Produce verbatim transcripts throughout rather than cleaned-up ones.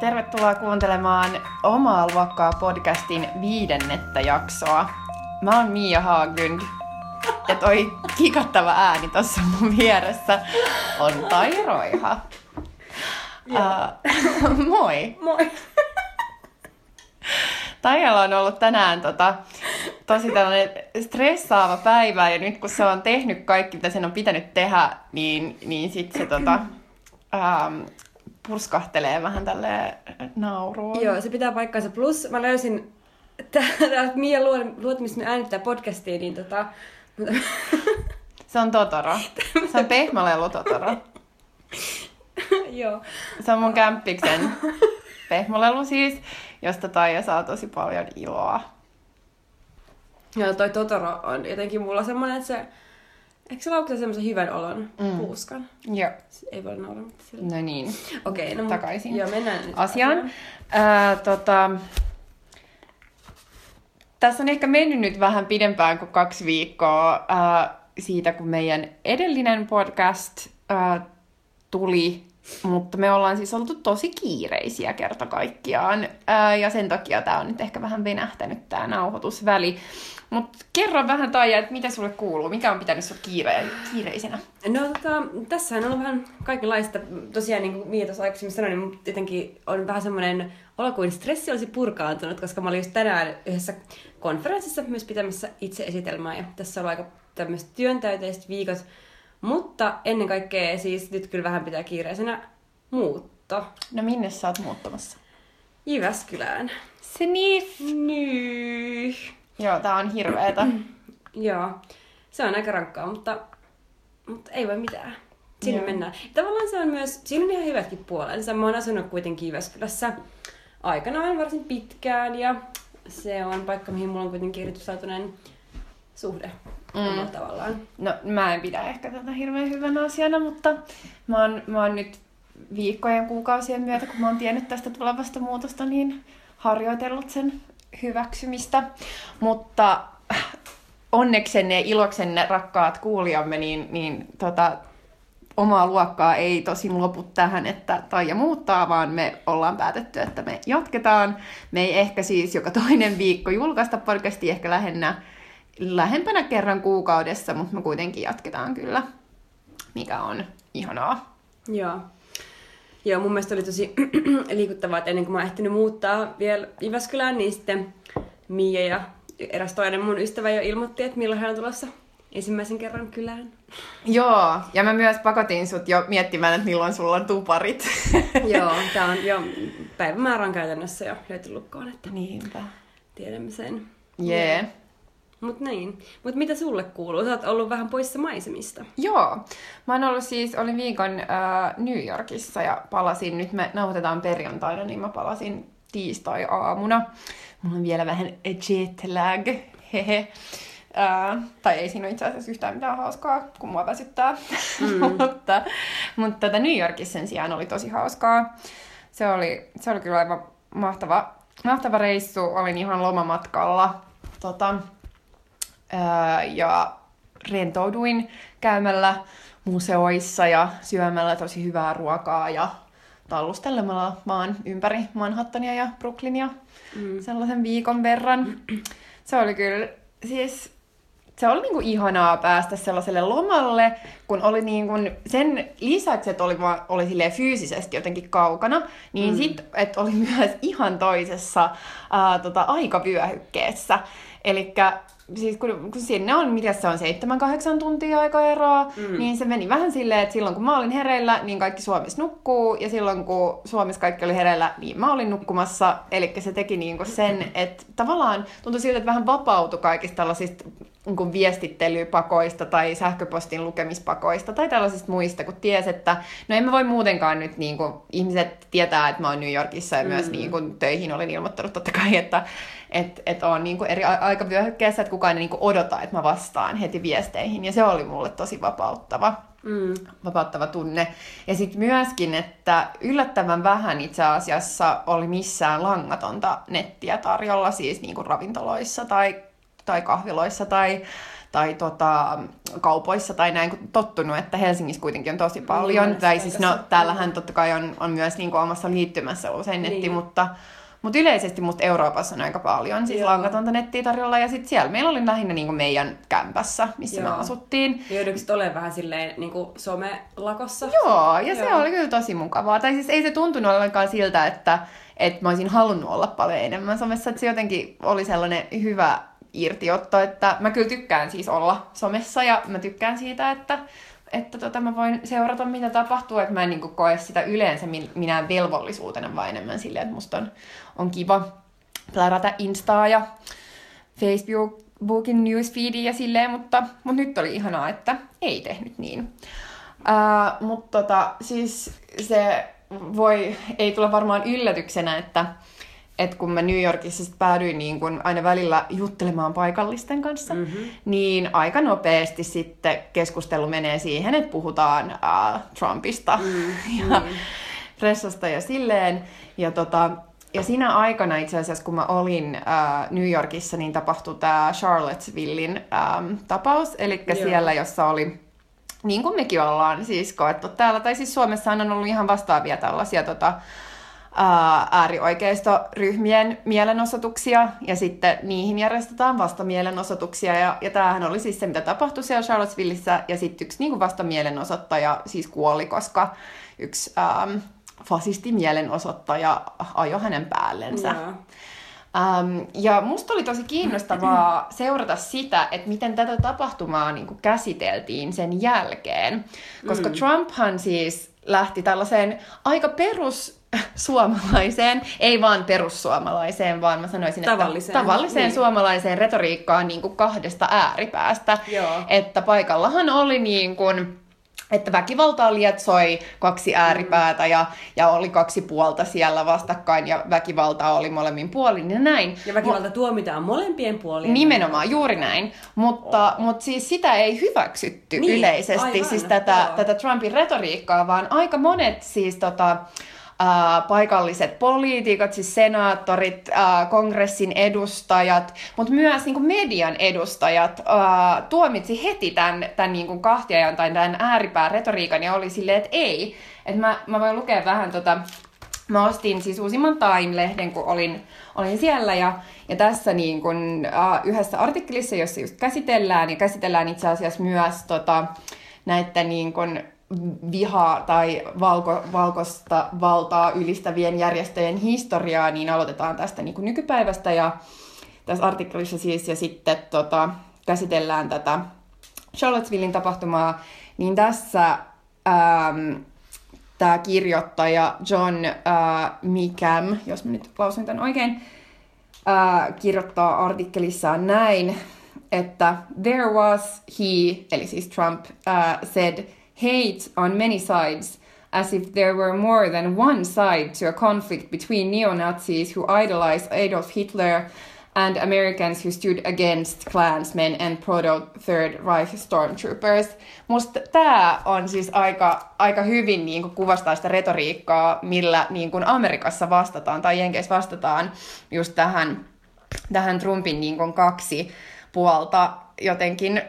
Tervetuloa kuuntelemaan Omaa luokkaa podcastin viidennettä jaksoa. Mä oon Miia Haglund ja toi kikattava ääni tossa mun vieressä on Tai Roiha. Uh, moi! Moi! Taijalla on ollut tänään tota, tosi tällainen stressaava päivä ja nyt kun se on tehnyt kaikki, mitä sen on pitänyt tehdä, niin, niin sitten se tota, ähm, purskahtelee vähän tälleen nauruun. Joo, se pitää paikkaansa. Plus mä löysin täältä Miian luot, mistä me äänittää podcastia, niin tota... Se on Totoro. Se on pehmälelu Totoro. Joo. Se on mun kämppiksen pehmolelu siis, josta Taija saa tosi paljon iloa. Joo, toi Totoro on jotenkin mulla semmoinen, että se... Eikö se laukkaa semmoisen hyvän olon mm. puuskan? Joo. Ei voi nauraa, mutta sillä... No niin. Okei, okay, no takaisin. Joo, mennään nyt asiaan. Äh, tota... Tässä on ehkä mennyt nyt vähän pidempään kuin kaksi viikkoa äh, siitä, kun meidän edellinen podcast äh, tuli... Mutta me ollaan siis oltu tosi kiireisiä kerta kaikkiaan, Ää, ja sen takia tää on nyt ehkä vähän venähtänyt tää nauhoitusväli. Mut kerro vähän, Taija, että mitä sulle kuuluu? Mikä on pitänyt sut kiire- kiireisinä? No tota, tässähän on vähän kaikenlaista, tosiaan niin kuin Miia tuossa aikaisemmin sanoi, niin jotenkin on vähän semmoinen olo kuin stressi olisi purkaantunut, koska mä olin just tänään yhdessä konferenssissa myös pitämässä itse esitelmää, ja tässä on aika tämmöiset työntäyteiset viikot. Mutta ennen kaikkea siis nyt kyllä vähän pitää kiireisenä muutto. No minne sä oot muuttamassa? Jyväskylään. Se niin. Joo, tää on hirveetä. Joo, se on aika rankkaa, mutta, mutta ei voi mitään. Sinne Joo. mennään. Tavallaan se on myös, siinä on ihan hyvätkin puolensa. Mä oon asunut kuitenkin Jyväskylässä aikanaan varsin pitkään ja se on paikka, mihin mulla on kuitenkin erityislaatuinen suhde. Mm. Tavallaan. No mä en pidä ehkä tätä hirveän hyvänä asiana, mutta mä oon, mä oon nyt viikkojen kuukausien myötä, kun mä oon tiennyt tästä tulevasta muutosta, niin harjoitellut sen hyväksymistä. Mutta onneksenne ja iloksenne, rakkaat kuulijamme, niin, niin tota, omaa luokkaa ei tosin lopu tähän, että Taija muuttaa, vaan me ollaan päätetty, että me jatketaan. Me ei ehkä siis joka toinen viikko julkaista podcastia, ehkä lähennä lähempänä kerran kuukaudessa, mutta me kuitenkin jatketaan kyllä, mikä on ihanaa. Joo. Joo, mun mielestä oli tosi liikuttavaa, että ennen kuin mä oon ehtinyt muuttaa vielä Jyväskylään, niin sitten Miia ja eräs toinen mun ystävä jo ilmoitti, että milloin hän on tulossa ensimmäisen kerran kylään. Joo, ja mä myös pakotin sut jo miettimään, että milloin sulla on tuparit. Joo, tää on jo päivämäärän käytännössä jo löyty lukkoon, että niinpä tiedämme sen. Jee. Yeah. Mut näin. Mut mitä sulle kuuluu? Sä oot ollut vähän poissa maisemista. Joo. Mä oon ollut siis, olin viikon äh, New Yorkissa ja palasin, nyt me nauhoitetaan perjantaina, niin mä palasin tiistai-aamuna. Mulla on vielä vähän jet lag, hehe. Äh, tai ei siinä itse asiassa yhtään mitään hauskaa, kun mua väsyttää. Mm. mutta mutta tota New Yorkissa sen sijaan oli tosi hauskaa. Se oli, se oli kyllä aivan mahtava, mahtava reissu. Olin ihan lomamatkalla. Tota... Ja rentouduin käymällä museoissa ja syömällä tosi hyvää ruokaa ja tallustelemalla vaan ympäri Manhattania ja Brooklynia mm. sellaisen viikon verran. Se oli kyllä, siis se oli niinku ihanaa päästä sellaiselle lomalle, kun oli niinku, sen lisäksi, että oli, oli silleen fyysisesti jotenkin kaukana, niin mm. sit, että oli myös ihan toisessa ää, tota, aikavyöhykkeessä. Elikkä siis kun, kun sinne on, mitä se on, seitsemän kahdeksan tuntia aikaeroa, mm. niin se meni vähän silleen, että silloin kun mä olin hereillä, niin kaikki Suomessa nukkuu, ja silloin kun Suomessa kaikki oli hereillä, niin mä olin nukkumassa. Eli se teki niinku sen, että tavallaan tuntui siltä, että vähän vapautui kaikista tällaisista niinku viestittelypakoista tai sähköpostin lukemispakoista tai tällaisista muista, kun tiesi, että no en mä voi muutenkaan nyt, niinku, ihmiset tietää, että mä oon New Yorkissa ja mm. myös niinku, töihin olin ilmoittanut totta kai, että Että et on niinku eri a- aikavyöhykkeessä, että kukaan ei niinku odota, että mä vastaan heti viesteihin. Ja se oli mulle tosi vapauttava, mm. vapauttava tunne. Ja sitten myöskin, että yllättävän vähän itse asiassa oli missään langatonta nettiä tarjolla, siis niinku ravintoloissa tai, tai kahviloissa tai, tai tota, kaupoissa tai näin kun tottunut, että Helsingissä kuitenkin on tosi paljon. Niin, tai siis, no, täällähän totta kai on, on myös niin kuin omassa liittymässä usein netti, niin. mutta... Mutta yleisesti musta Euroopassa on aika paljon siis langatonta nettiä tarjolla. Ja sitten siellä meillä oli lähinnä niinku meidän kämpässä, missä Joo. me asuttiin. Joudutko sitten olemaan vähän silleen niinku some-lakossa? Joo, ja Joo. se oli kyllä tosi mukavaa. Tai siis ei se tuntunut ollenkaan siltä, että et mä olisin halunnut olla paljon enemmän somessa. Että se jotenkin oli sellainen hyvä irtiotto, että mä kyllä tykkään siis olla somessa. Ja mä tykkään siitä, että... että tota, mä voin seurata, mitä tapahtuu, että mä en niinku koe sitä yleensä minään velvollisuutena, vaan enemmän silleen, että musta on, on kiva plärata Instaa ja Facebookin newsfeediä ja silleen, mutta, mutta nyt oli ihanaa, että ei tehnyt niin. Ää, mut tota, siis se voi, ei tule varmaan yllätyksenä, että et kun mä New Yorkissa sit päädyin niin kun aina välillä juttelemaan paikallisten kanssa, mm-hmm. niin aika nopeasti sitten keskustelu menee siihen, että puhutaan uh, Trumpista mm-hmm. ja mm-hmm. pressasta ja silleen. Ja, tota, ja siinä aikana itse asiassa, kun mä olin uh, New Yorkissa, niin tapahtui tää Charlottesvillin um, tapaus, eli siellä, jossa oli, niin kuin mekin ollaan siis koettu täällä, tai siis Suomessa on ollut ihan vastaavia tällaisia... Tota, äärioikeistoryhmien mielenosoituksia, ja sitten niihin järjestetään vastamielenosoituksia, ja, ja tämähän oli siis se, mitä tapahtui siellä Charlottesvillessä, ja sitten yksi niin kuin vastamielenosoittaja siis kuoli, koska yksi ähm, fasistimielenosoittaja ajoi hänen päällensä. Yeah. Ähm, ja musta oli tosi kiinnostavaa seurata sitä, että miten tätä tapahtumaa niin kuin käsiteltiin sen jälkeen, koska mm. Trumphan siis lähti tällaiseen aika perus suomalaiseen, ei vaan perussuomalaiseen, vaan mä sanoisin, että tavalliseen, tavalliseen niin. suomalaiseen retoriikkaan niin kuin kahdesta ääripäästä. Joo. Että paikallahan oli niin kuin, että väkivaltaa lietsoi kaksi ääripäätä mm. ja, ja oli kaksi puolta siellä vastakkain ja väkivaltaa oli molemmin puolin ja näin. Ja väkivalta Mu- tuomitaan molempien puolien. Nimenomaan, juuri näin. Mutta, oh. mutta siis sitä ei hyväksytty niin, yleisesti, aivan, siis tätä, tätä Trumpin retoriikkaa, vaan aika monet siis tota... Uh, paikalliset poliitikot, siis senaattorit, uh, kongressin edustajat, mutta myös niin kuin median edustajat uh, tuomitsi heti tämän, tämän niin kuin kahtiajan tai tämän ääripään retoriikan ja oli silleen, että ei. Et mä, mä voin lukea vähän tota, mä ostin siis uusimman Time-lehden, kun olin, olin siellä ja, ja tässä niin kuin, uh, yhdessä artikkelissa, jossa just käsitellään ja käsitellään itse asiassa myös tota, näitä niin kuin vihaa tai valko, valkoista valtaa ylistävien järjestöjen historiaa, niin aloitetaan tästä niin kuin nykypäivästä ja tässä artikkelissa siis ja sitten tota, käsitellään tätä Charlottesvillin tapahtumaa, niin tässä ähm, tämä kirjoittaja John äh, McCam, jos mä nyt lausun tämän oikein, äh, kirjoittaa artikkelissaan näin, että there was he, eli siis Trump, äh, said hate on many sides, as if there were more than one side to a conflict between neo-Nazis who idolized Adolf Hitler and Americans who stood against Klansmen and proto-Third Reich stormtroopers. Musta tää on siis aika, aika hyvin niin kuin kuvastaa sitä retoriikkaa, millä niin kuin Amerikassa vastataan tai Jenkeissä vastataan just tähän, tähän Trumpin niin kuin kaksi puolta jotenkin...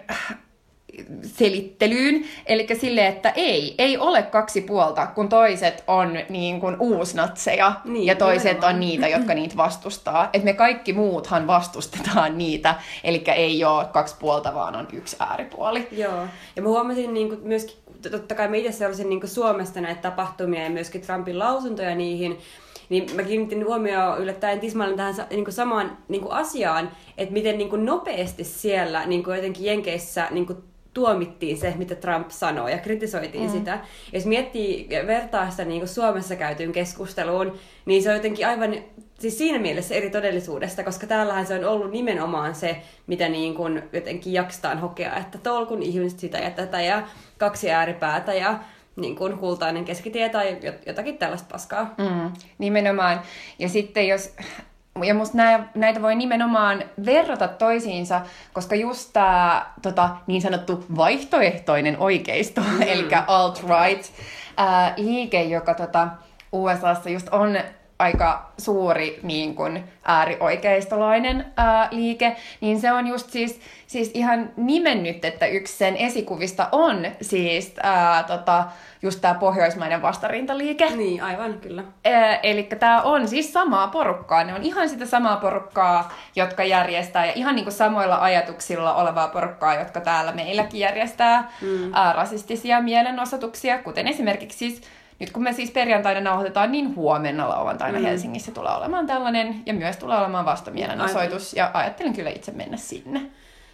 selittelyyn, eli sille, että ei, ei ole kaksi puolta, kun toiset on niin kuin uusnatseja niin, ja toiset on niitä, jotka niitä vastustaa. Et me kaikki muuthan vastustetaan niitä, eli ei ole kaksi puolta, vaan on yksi ääripuoli. Joo, ja mä huomasin niin kuin myöskin, totta kai mä itse seurasin niin kuin Suomesta näitä tapahtumia ja myöskin Trumpin lausuntoja niihin, niin mä kiinnitin huomioon yllättäen tismalleen tähän niin samaan niin asiaan, että miten niin nopeasti siellä niin jotenkin Jenkeissä niin tuomittiin se, mitä Trump sanoo, ja kritisoitiin mm. sitä. Jos miettii vertaa sitä niin Suomessa käytyyn keskusteluun, niin se on jotenkin aivan siis siinä mielessä eri todellisuudesta, koska täällähän se on ollut nimenomaan se, mitä niin kuin jotenkin jaksetaan hokea, että tolkun ihmiset sitä ja tätä ja kaksi ääripäätä ja niin kuin kultainen keskitie tai jotakin tällaista paskaa. Mm, nimenomaan. Ja sitten jos... Ja musta näitä voi nimenomaan verrata toisiinsa, koska just tämä tota, niin sanottu vaihtoehtoinen oikeisto, mm. eli alt-right-liike, joka tota, U S A:ssa just on aika suuri niin kuin äärioikeistolainen ää, liike, niin se on just siis, siis ihan nimennyt, että yksi sen esikuvista on siis ää, tota, just tämä pohjoismainen vastarintaliike. Niin, aivan, kyllä. Ää, eli tämä on siis samaa porukkaa, ne on ihan sitä samaa porukkaa, jotka järjestää, ja ihan niin kuin samoilla ajatuksilla olevaa porukkaa, jotka täällä meilläkin järjestää mm. ää, rasistisia mielenosoituksia, kuten esimerkiksi siis nyt kun me siis perjantaina nauhoitetaan, niin huomenna lauantaina mm. Helsingissä tulee olemaan tällainen, ja myös tulee olemaan vastamielenosoitus, ja ajattelin kyllä itse mennä sinne.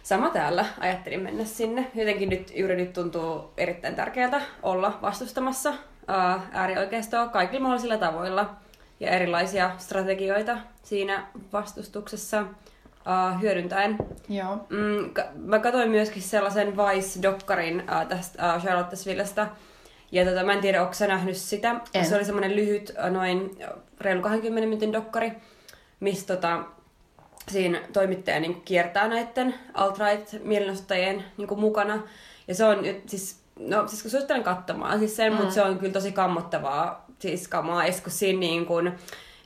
Sama täällä, ajattelin mennä sinne. Jotenkin nyt juuri nyt tuntuu erittäin tärkeältä olla vastustamassa äärioikeistoa kaikilla mahdollisilla tavoilla, ja erilaisia strategioita siinä vastustuksessa Uh, hyödyntäen. Joo. Mm, ka- mä katsoin myöskin sellaisen Vice-dokkarin uh, tästä uh, Charlottesvillestä. Ja tota, mä en tiedä, ootko sä nähnyt sitä. En. Se oli semmoinen lyhyt, uh, noin reilu kahdenkymmenen minuutin dokkari, missä tota, siinä toimittaja niin kiertää näiden alt-right-mielenosoittajien niin mukana. Ja se on, siis, no siis kun suosittelen katsomaan siis sen, mm. mutta se on kyllä tosi kammottavaa. Siis kamaa, edes kun siinä niin kuin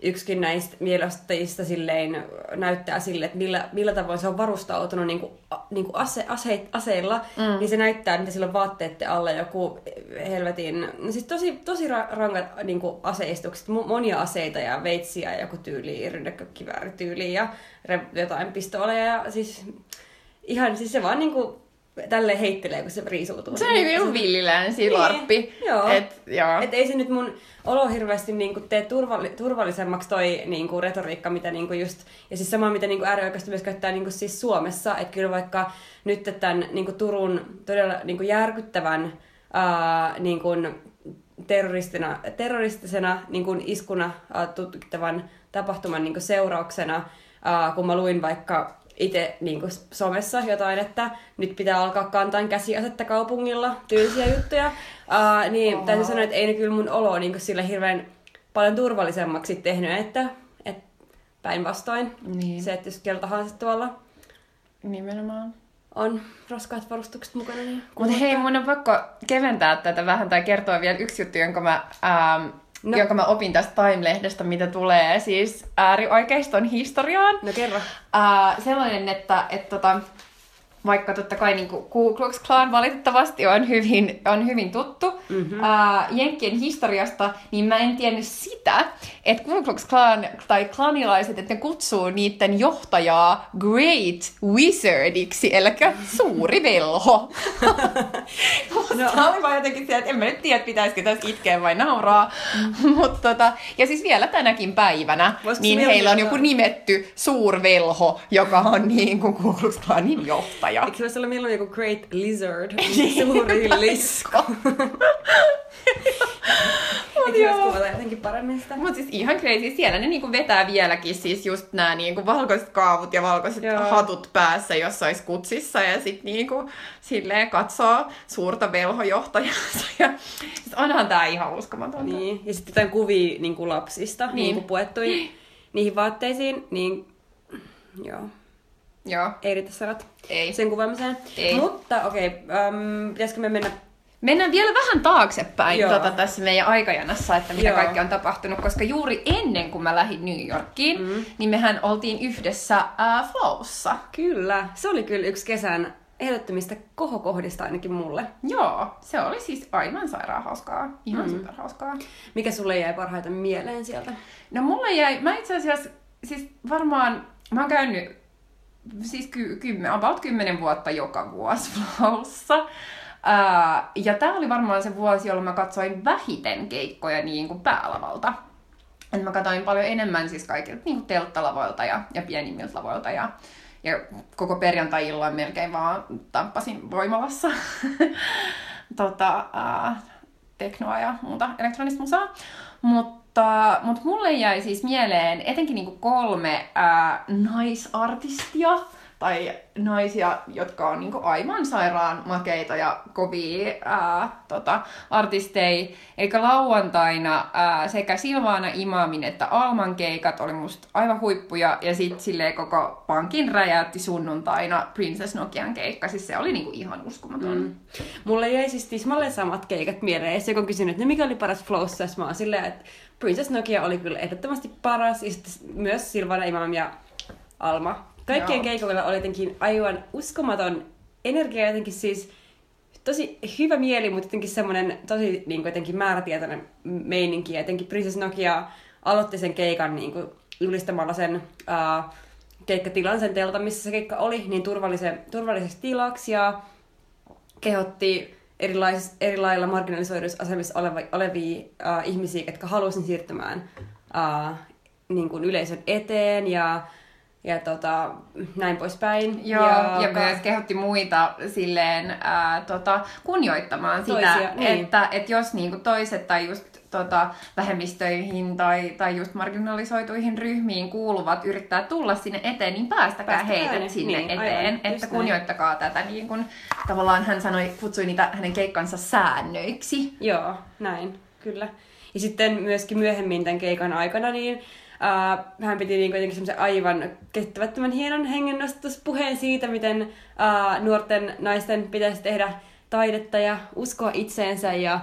yksikin näistä mielenosoittajista silleen näyttää sille, että millä, millä tavoin se on varustautunut niin kuin, niin kuin ase, ase, aseilla, mm. niin se näyttää, mitä sillä on vaatteiden alla joku helvetin, no siis tosi, tosi ra- rankat niin kuin aseistukset, monia aseita ja veitsiä ja joku tyyli, rynnäkkökiväärityyli ja re- jotain pistooleja ja siis ihan siis se vaan niinku tälleen heittelee, kun se riisuutuu. Se on niin joku villilänsi larppi. Niin, et, et ei se nyt mun olo hirveästi niinku tee turvalli, turvallisemmaksi toi niinku retoriikka, mitä niinku just, ja siis sama mitä niinku äärioikeasti myös käyttää niinku siis Suomessa, että kyllä vaikka nyt tämän niinku Turun todella niinku järkyttävän ää, niinku terroristina, terroristisena niinku iskuna ää, tutkittavan tapahtuman niinku seurauksena, ää, kun mä luin vaikka itse niin kuin somessa jotain, että nyt pitää alkaa kantaa käsiasetta kaupungilla, tyylisiä juttuja. Uh, niin täytyy sanoa, että ei ne kyllä mun oloa niin sillä hirveän paljon turvallisemmaksi tehnyt, että, että päinvastoin niin. Se, että jos kello tahansa tuolla nimenomaan on raskaat varustukset mukana. Niin mutta hei, mun on pakko keventää tätä vähän tai kertoa vielä yksi juttu, jonka mä... Ähm, No. jonka mä opin tästä Time-lehdestä, mitä tulee siis äärioikeiston historiaan. No kerro. Ää, sellainen, että et, tota, vaikka totta kai niin kuin Ku Klux Klan valitettavasti on hyvin, on hyvin tuttu mm-hmm. ää, jenkkien historiasta, niin mä en tiennyt sitä, että Ku Klux Klan tai klanilaiset, että ne kutsuu niiden johtajaa Great Wizardiksi, eli suuri velho. No. Tämä oli vaan jotenkin se, että en mä nyt tiedä, pitäisikö tässä itkeä vai nauraa. Mm. Mut tota, ja siis vielä tänäkin päivänä, Voisiko niin heillä on joku nimetty suurvelho, joka on niin kuin Ku Klux Klanin johtaja. Eikö se olisi ollut milloin joku Great Lizard? Suuri lisko. Eikö olisi kuvata jotenkin paremmin sitä? Mut siis ihan crazy. Siellä ne niinku vetää vieläkin siis just nää niinku valkoiset kaavut ja valkoiset Joo. hatut päässä, jos olisi kutsissa. Ja sit niinku silleen katsoo suurta velhojohtajansa. Ja siis onhan tää ihan uskomatonta. Niin. Ja sitten jotain kuvia niinku lapsista niin. niinku puettuja niihin vaatteisiin. Niin joo. Joo. Ei riitä sanat. Ei. Sen kuvaamiseen. Ei. Mutta okei, okay, pitäisikö me mennä... Mennään vielä vähän taaksepäin tota, tässä meidän aikajanassa, että mitä Joo. kaikki on tapahtunut, koska juuri ennen kuin mä lähdin New Yorkiin, mm. niin mehän oltiin yhdessä uh, Flowssa. Kyllä. Se oli kyllä yksi kesän ehdottomista kohokohdista ainakin mulle. Joo. Se oli siis aivan sairaan hauskaa. Ihan mm. super hauskaa. Mikä sulle jäi parhaiten mieleen sieltä? No mulle jäi, mä itse asiassa, siis varmaan, mä oon käynyt siis ky- kymmen, about kymmenen vuotta joka vuosi Flowssa. Uh, ja tää oli varmaan se vuosi, jolloin mä katsoin vähiten keikkoja niin kuin päälavalta. Et mä katsoin paljon enemmän siis kaikilta niin kuin telttalavoilta ja, ja pienimmiltä lavoilta. Ja, ja koko perjantai-illan melkein vaan tamppasin Voimalassa tota, uh, teknoa ja muuta elektronista musaa. Mutta mut mulle jäi siis mieleen etenkin niin kuin kolme uh, naisartistia. tai naisia, jotka on niinku aivan sairaan makeita ja kovia ää, tota, artisteja. Eli lauantaina ää, sekä Silvana Imamin että Alman keikat oli musta aivan huippuja, ja sitten silleen koko pankin räjäytti sunnuntaina Princess Nokian keikka. Siis se oli niinku ihan uskomaton. Mm. Mulle jäi siis tismalle samat keikat mieleen, se kun kysynyt, että mikä oli paras Flowssa, mä oon silleen, että Princess Nokia oli kyllä ehdottomasti paras, ja myös Silvana Imam ja Alma. Kaikkien keikoilla oli jotenkin aivan uskomaton energia, jotenkin siis tosi hyvä mieli, mutta jotenkin semmoinen tosi niin kuin jotenkin määrätietoinen meininki. Ja jotenkin Princess Nokia aloitti sen keikan niin kuin julistamalla sen uh, keikkatilan, sen teltan, missä se keikka oli, niin turvallisen, turvalliseksi tilaksi, ja kehotti erilais, eri lailla marginalisoiduissa asemissa olevia, olevia uh, ihmisiä, jotka halusin siirtymään uh, niin kuin yleisön eteen ja ja tota, näin poispäin. Joo, ja, ja myös kehotti muita silleen, ää, tota, kunnioittamaan toisia, sitä, niin. että et jos niinku toiset tai just tota, vähemmistöihin tai, tai just marginalisoituihin ryhmiin kuuluvat yrittää tulla sinne eteen, niin päästäkää Päästä heidät ääni. sinne niin, eteen, aivan, että kunnioittakaa näin. tätä. Niin kun, tavallaan hän sanoi, kutsui niitä hänen keikkansa säännöiksi. Joo, näin, kyllä. Ja sitten myöskin myöhemmin tämän keikan aikana, niin Uh, hän piti niin jotenkin semmoisen aivan kestämättömän hienon hengennostuspuheen siitä, miten uh, nuorten naisten pitäisi tehdä taidetta ja uskoa itseensä ja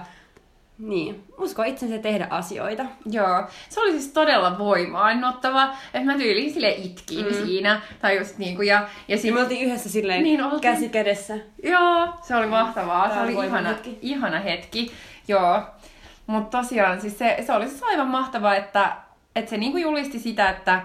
niin, uskoa itsensä tehdä asioita. Joo, se oli siis todella voimaannuttava, että mä tyyliin silleen itkin mm. siinä, tai just niinku, ja... Ja, sit... ja me oltiin yhdessä silleen niin, oltiin... käsi kädessä. Joo, se oli mahtavaa, se oli ihana hetki. ihana hetki, joo. Mutta tosiaan, siis se, se oli siis aivan mahtavaa, että että se niinku julisti sitä, että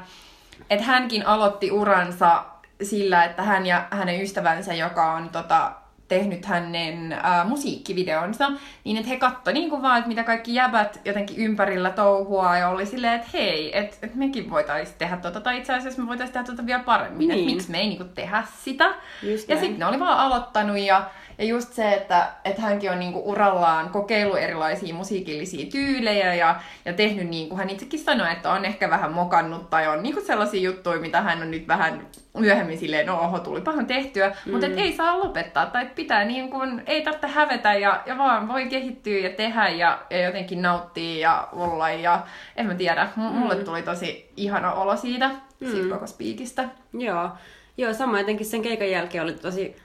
et hänkin aloitti uransa sillä, että hän ja hänen ystävänsä, joka on tota, tehnyt hänen ää, musiikkivideonsa, niin että he katsoi niinku vaan, että mitä kaikki jäbät jotenkin ympärillä touhuaa, ja oli silleen, että hei, että et mekin voitaisiin tehdä tota, tai itse asiassa me voitaisiin tehdä tota vielä paremmin, niin. että miksi me ei niinku tehdä sitä. Just ja sitten ne oli vaan aloittanut, ja, ja just se, että et hänkin on niinku urallaan kokeillut erilaisia musiikillisia tyylejä, ja, ja tehnyt niin kuin hän itsekin sanoi, että on ehkä vähän mokannut, tai on niinku sellaisia juttuja, mitä hän on nyt vähän... myöhemmin silleen, no oho, tulipahan tehtyä, mm. mutta et ei saa lopettaa, tai pitää niin kuin, ei tarvitse hävetä, ja, ja vaan voi kehittyä ja tehdä, ja, ja jotenkin nauttia ja olla, ja en mä tiedä, M- mulle mm. tuli tosi ihana olo siitä, mm. siitä koko spiikistä. Joo, joo, sama jotenkin sen keikan jälkeen oli tosi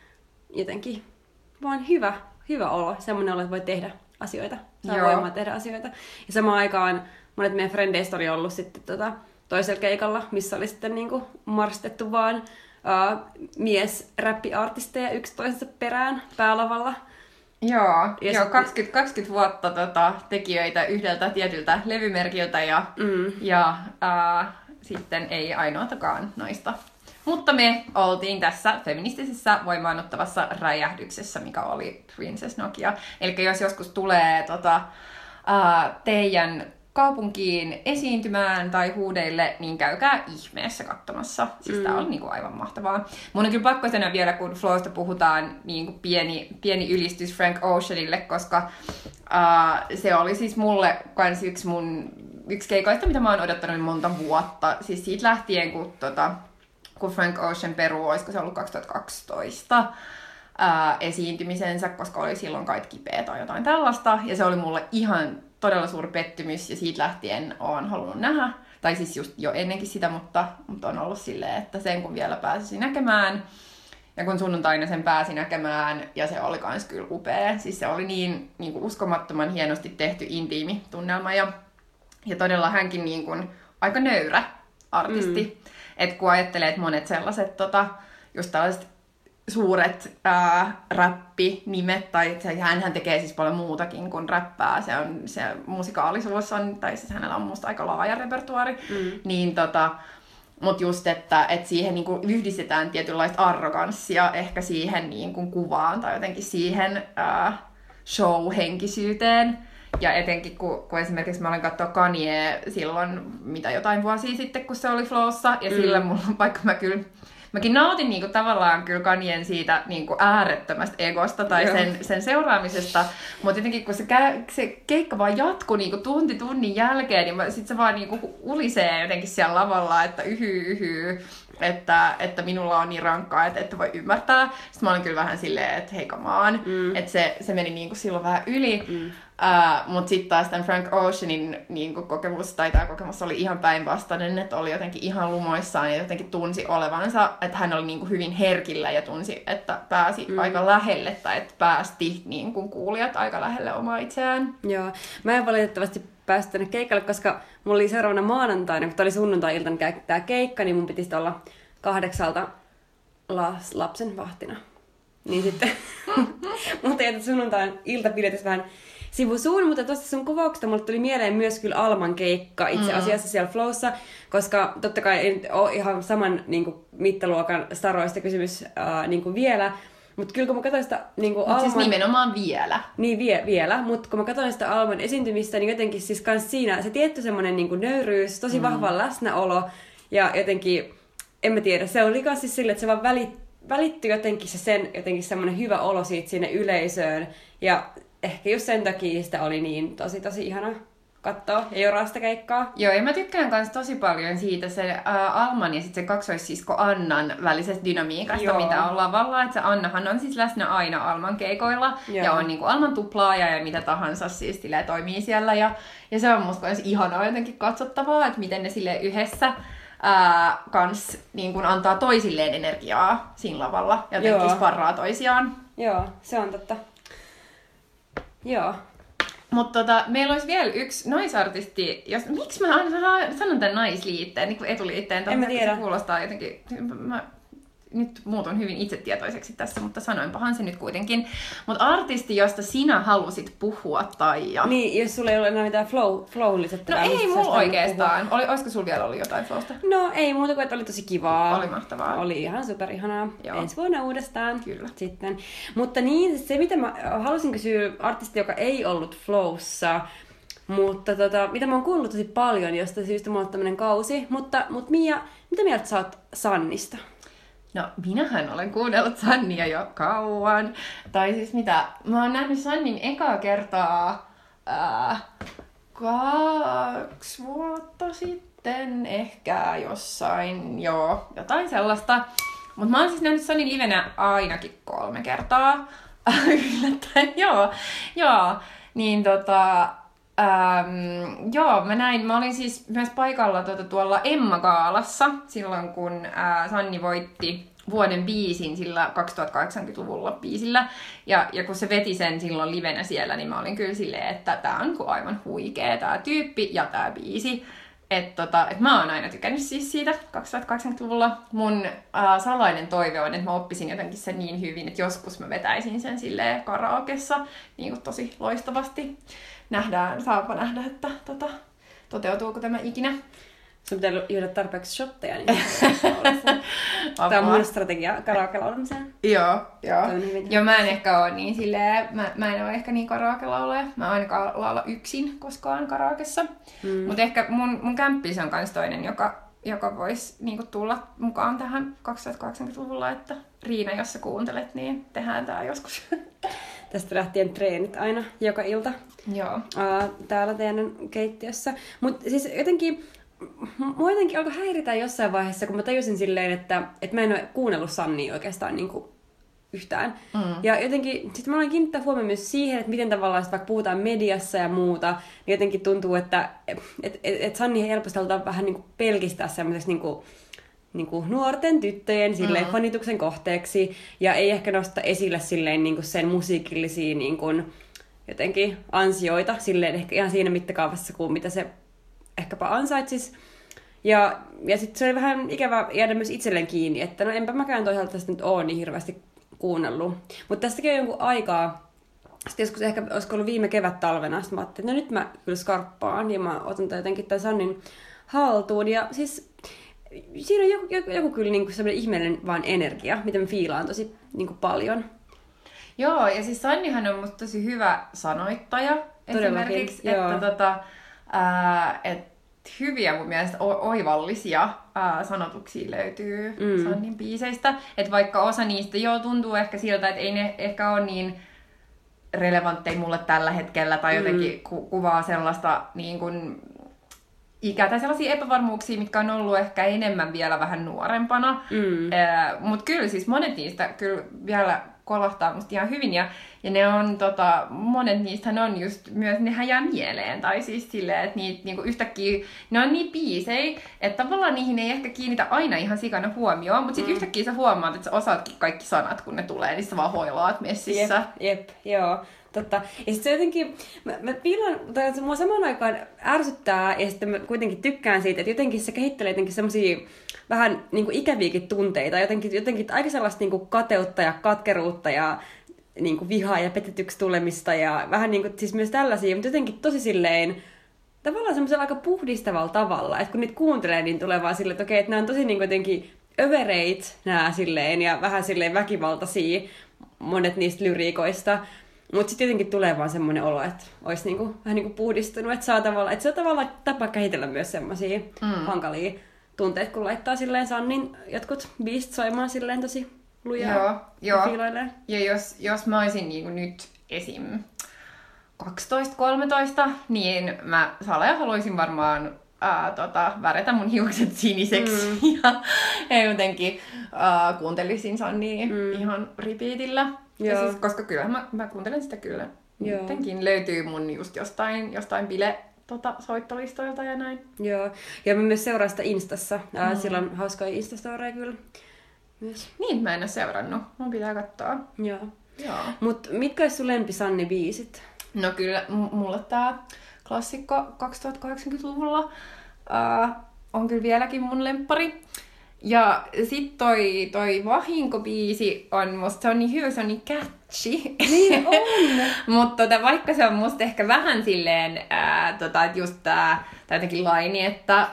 jotenkin vaan hyvä, hyvä olo, semmoinen olo, että voi tehdä asioita, saa voimaa tehdä asioita, ja samaan aikaan monet meidän frendeistä oli ollut sitten tota, toisella keikalla, missä oli sitten niinku marstettu vaan uh, mies-räppiartisteja yksi toisensa perään päälavalla. Joo, ja joo sit... kaksikymmentä, kaksikymmentä vuotta tota, tekijöitä yhdeltä tietyltä levymerkiltä ja, mm. ja uh, sitten ei ainoatakaan noista. Mutta me oltiin tässä feministisessä voimaanottavassa räjähdyksessä, mikä oli Princess Nokia. Eli jos joskus tulee tota, uh, teidän... kaupunkiin esiintymään tai huudeille, niin käykää ihmeessä katsomassa. Siis mm. tää on niinku aivan mahtavaa. Mun on kyllä pakko sanoa vielä, kun Flowsta puhutaan, niinku pieni, pieni ylistys Frank Oceanille, koska uh, se oli siis mulle kans yksi mun yksi keikoista, mitä mä oon odottanut monta vuotta. Siis siitä lähtien, kun, tota, kun Frank Ocean peruu, olisiko se ollut kaksituhattakaksitoista uh, esiintymisensä, koska oli silloin kai kipeä tai jotain tällaista. Ja se oli mulle ihan todella suuri pettymys, ja siitä lähtien olen halunnut nähdä, tai siis just jo ennenkin sitä, mutta, mutta on ollut silleen, että sen kun vielä pääsisi näkemään, ja kun sunnuntaina sen pääsi näkemään, ja se oli kans kyllä upea, siis se oli niin, niin kuin uskomattoman hienosti tehty intiimi tunnelma, ja, ja todella hänkin niin kuin aika nöyrä artisti, mm. että kun ajattelee, että monet sellaiset tota, just tällaiset suuret ää, räppinimet, tai hänhän tekee siis paljon muutakin kuin räppää, se on se musikaalisuus on, tai siis hänellä on musta aika laaja repertuaari, mm. niin tota, mut just, että et siihen niinku yhdistetään tietynlaista arroganssia ehkä siihen niinku kuvaan, tai jotenkin siihen ää, show-henkisyyteen, ja etenkin kun, kun esimerkiksi mä olin katsoa Kanye silloin, mitä jotain vuosia sitten, kun se oli Flowssa, ja mm. sillä mulla, vaikka mä kyllä mäkin nautin niinku tavallaan kyllä Kanyen siitä niinku äärettömästä egosta tai Joo. sen, sen seuraamisesta, mutta jotenkin kun se, kä- se keikka vaan jatkuu niinku tunti tunnin jälkeen, niin mä, sit se vaan niinku ulisee jotenkin siellä lavalla, että yhyy, yhyy, että, että minulla on niin rankkaa, että ette voi ymmärtää. Sitten mä olin kyllä vähän silleen, että hei come on. Mm. Että se, se meni niinku silloin vähän yli. Mm. Uh, Mutta sitten taas tämän Frank Oceanin niinku kokemus, tai tämä kokemus oli ihan päinvastainen, että oli jotenkin ihan lumoissaan ja jotenkin tunsi olevansa, että hän oli niinku hyvin herkillä ja tunsi, että pääsi mm. aika lähelle tai että päästi niinku kuulijat aika lähelle omaa itseään. Joo, mä en valitettavasti päässyt tänne keikalle, koska mulla oli seuraavana maanantaina, kun tää oli sunnuntai-iltana tämä keikka, niin mun piti olla kahdeksalta las, lapsen vahtina. Niin sitten, mutta jätät sunnuntain iltapiletis vähän sivusuun, mutta tuosta sun kuvauksesta mulle tuli mieleen myös kyllä Alman keikka itse asiassa siellä Flowssa, koska totta kai ei ole ihan saman niin kuin, mittaluokan staroista kysymys äh, niin kuin vielä, mutta kyllä kun mä katsoin sitä niin kuin Alman... Mutta siis nimenomaan vielä. Niin vie, vielä, mutta kun mä katsoin sitä Alman esiintymistä, niin jotenkin siis kans siinä se tietty semmoinen niin kuin nöyryys, tosi vahva läsnäolo ja jotenkin, en mä tiedä, se oli kans siis silleen, että se vaan välittää. Välittyi jotenkin se sen jotenkin semmoinen hyvä olo siitä sinne yleisöön. Ja ehkä just sen takia sitä oli niin tosi tosi ihana katsoa ja joraa sitä keikkaa. Joo, ja mä tykkään kans tosi paljon siitä se äh, Alman ja sitten se kaksoissisko Annan välisestä dynamiikasta, joo, mitä on lavalla. Että se Annahan on siis läsnä aina Alman keikoilla, joo, ja on niinku Alman tuplaaja ja mitä tahansa siis silleen toimii siellä. Ja, ja se on musta myös ihanaa jotenkin katsottavaa, että miten ne silleen yhdessä... Ää, kans niin kun antaa toisilleen energiaa siinä lavalla ja jotenkin sparraa toisiaan. Joo, se on totta. Joo. Mutta tota, meillä olisi vielä yksi naisartisti, jos... Miksi mä aina sanon tämän naisliitteen, niin kuin etuliitteen? En mä tiedä. Se kuulostaa jotenkin... Mä... Nyt muutun hyvin itsetietoiseksi tässä, mutta sanoinpahan se nyt kuitenkin. Mutta artisti, josta sinä halusit puhua, tai ja... Niin, jos sulla ei ole enää mitään flow, flow lisättävää. No ei mulla oikeastaan. Oli, olisiko sulla vielä ollut jotain flowsta? No ei muuta kuin, että oli tosi kivaa. Oli mahtavaa. Oli ihan superihanaa. Joo. Ensi vuonna uudestaan. Kyllä. Sitten. Mutta niin, se mitä mä halusin kysyä artisti, joka ei ollut flowssa, mutta tota, mitä mä oon kuullut tosi paljon, josta syystä mulla on tämmönen kausi. Mutta, mutta Miia, mitä mieltä sä oot Sannista? No, minähän olen kuunnellut Sannia jo kauan. Tai siis mitä? Mä oon nähnyt Sannin ekaa kertaa ää, kaksi vuotta sitten ehkä jossain, joo, jotain sellaista. Mut mä oon siis nähnyt Sannin livenä ainakin kolme kertaa. Yllättäen, joo, joo. Niin tota... Ähm, joo, mä näin. Mä olin siis myös paikalla tuota, tuolla Emma-gaalassa silloin, kun äh, Sanni voitti vuoden biisin sillä kaksituhattakahdeksankymmentäluvulla biisillä. Ja, ja kun se veti sen silloin livenä siellä, niin mä olin kyllä silleen, että tää on aivan huikea tää tyyppi ja tää biisi. Että tota, et mä oon aina tykännyt siis siitä kaksituhattakahdeksankymmentäluvulla. Mun äh, salainen toive on, että mä oppisin jotenkin sen niin hyvin, että joskus mä vetäisin sen silleen karaokessa niin kuin tosi loistavasti. Nähdään, saapa nähdä, että tota, toteutuuko tämä ikinä. Sun pitää juoda tarpeeksi shotteja, niin tämä on mun strategia karaoke-laulamiseen. Joo, joo. Joo, mä en ehkä ole niin silleen, mä, mä en ole ehkä niin karaoke-laulaja. Mä en ainakaan laula yksin koskaan karaokessa. Mm. Mutta ehkä mun, mun kämppis on kans toinen, joka, joka voisi niinku tulla mukaan tähän kaksituhattakahdeksankymmentäluvulla, että Riina, jos sä kuuntelet, niin tehdään tää joskus. Tästä lähtien treenit aina joka ilta. Joo. Ää, täällä teidän keittiössä. Mutta siis jotenkin, mua jotenkin alkoi häiritä jossain vaiheessa, kun mä tajusin silleen, että, että mä en ole kuunnellut Sannia oikeastaan niin kuin yhtään. Mm. Ja jotenkin, sit mä aloin kiinnittää huomioon myös siihen, että miten tavallaan sit vaikka puhutaan mediassa ja muuta, niin jotenkin tuntuu, että et, et, et Sanni helposti halutaan vähän niin kuin pelkistää semmoiseksi niin kuin niinku nuorten tyttöjen silleen mm. fanituksen kohteeksi ja ei ehkä nosta esille silleen niinku sen musiikillisia niinku jotenkin ansioita silleen ehkä ihan siinä mittakaavassa kuin mitä se ehkäpä ansaitsisi. Ja ja sit se oli vähän ikävä jäädä myös itselleen kiinni, että no enpä mäkään toisaalta tästä nyt oo niin hirveästi kuunnellut. Mutta tästäkin on jonkun aikaa. Sitten joskus ehkä olisiko ollut viime kevät talvena, sitten mä ajattelin, että no nyt mä kyllä skarppaan ja mä otan tämän jotenkin tämän Sannin haltuun ja siis siinä on joku, joku, joku kyllä niinku semmoinen ihmeellinen vaan energia, mitä mä fiilaan tosi niinku paljon. Joo, ja siis Sannihan on musta tosi hyvä sanoittaja. Todellakin, esimerkiksi, joo. Että tota, ää, et hyviä mun mielestä o- oivallisia ää, sanotuksia löytyy mm. Sannin biiseistä. Että vaikka osa niistä joo tuntuu ehkä siltä, että ei ne ehkä ole niin relevantteja mulle tällä hetkellä tai jotenkin mm. ku- kuvaa sellaista niin kuin... ikä tai sellaisia epävarmuuksia, mitkä on ollut ehkä enemmän vielä vähän nuorempana. Mm. Äh, Mutta kyllä siis monet niistä kyllä vielä kolahtaa musta ihan hyvin ja, ja ne on tota, monet niistä on just myös, nehän jää mieleen tai siis silleen, että niitä niinku yhtäkkiä, ne on niin biisejä, että tavallaan niihin ei ehkä kiinnitä aina ihan sikana huomioon, mutta sit mm. yhtäkkiä sä huomaat, että sä osaatkin kaikki sanat, kun ne tulee, niin sä vaan hoilaat messissä. Jep, jep, joo. Totta. Ja sitten se jotenkin, mä, mä piilan, tai se mua samaan aikaan ärsyttää, ja sitten mä kuitenkin tykkään siitä, että jotenkin se kehittelee jotenkin semmosia vähän niinku ikäviäkin tunteita, jotenkin, jotenkin aika sellaista niinku kateutta ja katkeruutta ja niinku vihaa ja petetyksi tulemista ja vähän niinku, siis myös tällaisia, mutta jotenkin tosi silleen, tavallaan semmoisella aika puhdistavalla tavalla, että kun niitä kuuntelee, niin tulee vaan silleen, että okei, että nämä on tosi niinku jotenkin övereit nämä silleen ja vähän silleen väkivaltaisia monet niistä lyriikoista. Mutta sitten jotenkin tulee vaan semmoinen olo, että olisi niinku, vähän niinku puhdistunut, että saa tavallaan, että se on tavallaan tapa käsitellä myös semmoisia mm. hankalia tunteita, kun laittaa silleen Sannin jotkut biisit soimaan silleen tosi lujaa ja fiiloilleen. Ja jos, jos mä olisin niinku nyt esim. kaksitoista kolmetoista, niin mä salaja haluaisin varmaan Ää, tota, värätä mun hiukset siniseksi mm. ja jotenkin ää, kuuntelisin Sannia mm. ihan repeatillä. Ja siis, koska kyllähän mä, mä kuuntelen sitä kyllä. Joo. Nyttenkin löytyy mun just jostain, jostain bile tota, soittolistoilta ja näin. Joo, ja mä myös seuraan sitä Instassa. Ää, mm. Sillä on hauskaa Instastoria kyllä. Myös. Niin, mä en oo seurannut. Mun pitää katsoa. Joo. Joo. Mut mitkä ois sun lempi Sanni-biisit? No kyllä, m- mulla tää klassikko kaksituhattakahdeksankymmentäluvulla uh, on kyllä vieläkin mun lemppari. Ja sit toi, toi Vahinkopiisi on musta, se on niin hyvä, se on niin catchy. Niin on! Mutta tota, vaikka se on musta ehkä vähän silleen, uh, tota, että just tää, tai jotenkin laini, että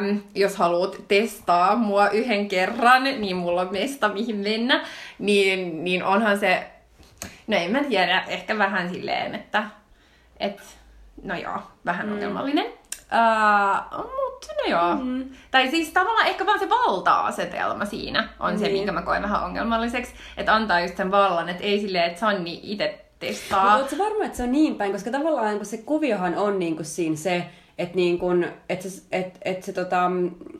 um, jos haluat testaa mua yhden kerran, niin mulla on mesta mihin mennä, niin, niin onhan se, no en mä tiedä, ehkä vähän silleen, että että no joo, vähän mm. ongelmallinen. Uh, mut no joo. Mm. Tai siis tavallaan ehkä vaan se valta-asetelma siinä on mm. se, minkä mä koen vähän ongelmalliseksi. Että antaa just sen vallan, että ei silleen, että Sanni itse testaa. Mutta ootko varma, että se on niin päin? Koska tavallaan kun se kuviohan on niin kuin siinä se, että niin kuin, että se, et, et se tota,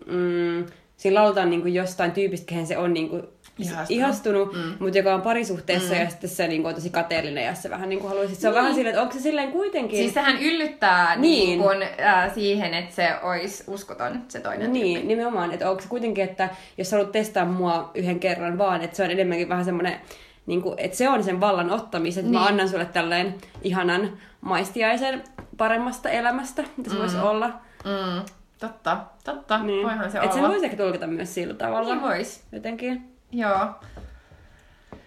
mm, siinä lautaan niin kuin jostain tyypistä, kehen se on niin kuin ihastunut, ihastunut mm. mutta joka on parisuhteessa mm. ja sitten se niin kuin, on tosi kateellinen ja se vähän niin kuin haluaisi. Se on niin vähän silleen, että onko se silleen kuitenkin... Siis sehän yllyttää niin. Niin kuin, äh, siihen, että se olisi uskoton se toinen niin, tyyppi. Nimenomaan. Että onko se kuitenkin, että jos haluat testaa mua yhden kerran vaan, että se on enemmänkin vähän semmoinen, niin kuin, että se on sen vallan ottamisen, että niin. Mä annan sulle tälleen ihanan maistiaisen paremmasta elämästä, mitä se mm. voisi olla. Mm. Totta, totta. Niin. Voihan se et olla. Että sen voisi ehkä tulkita myös sillä tavalla. Niin vois. Jotenkin. Joo.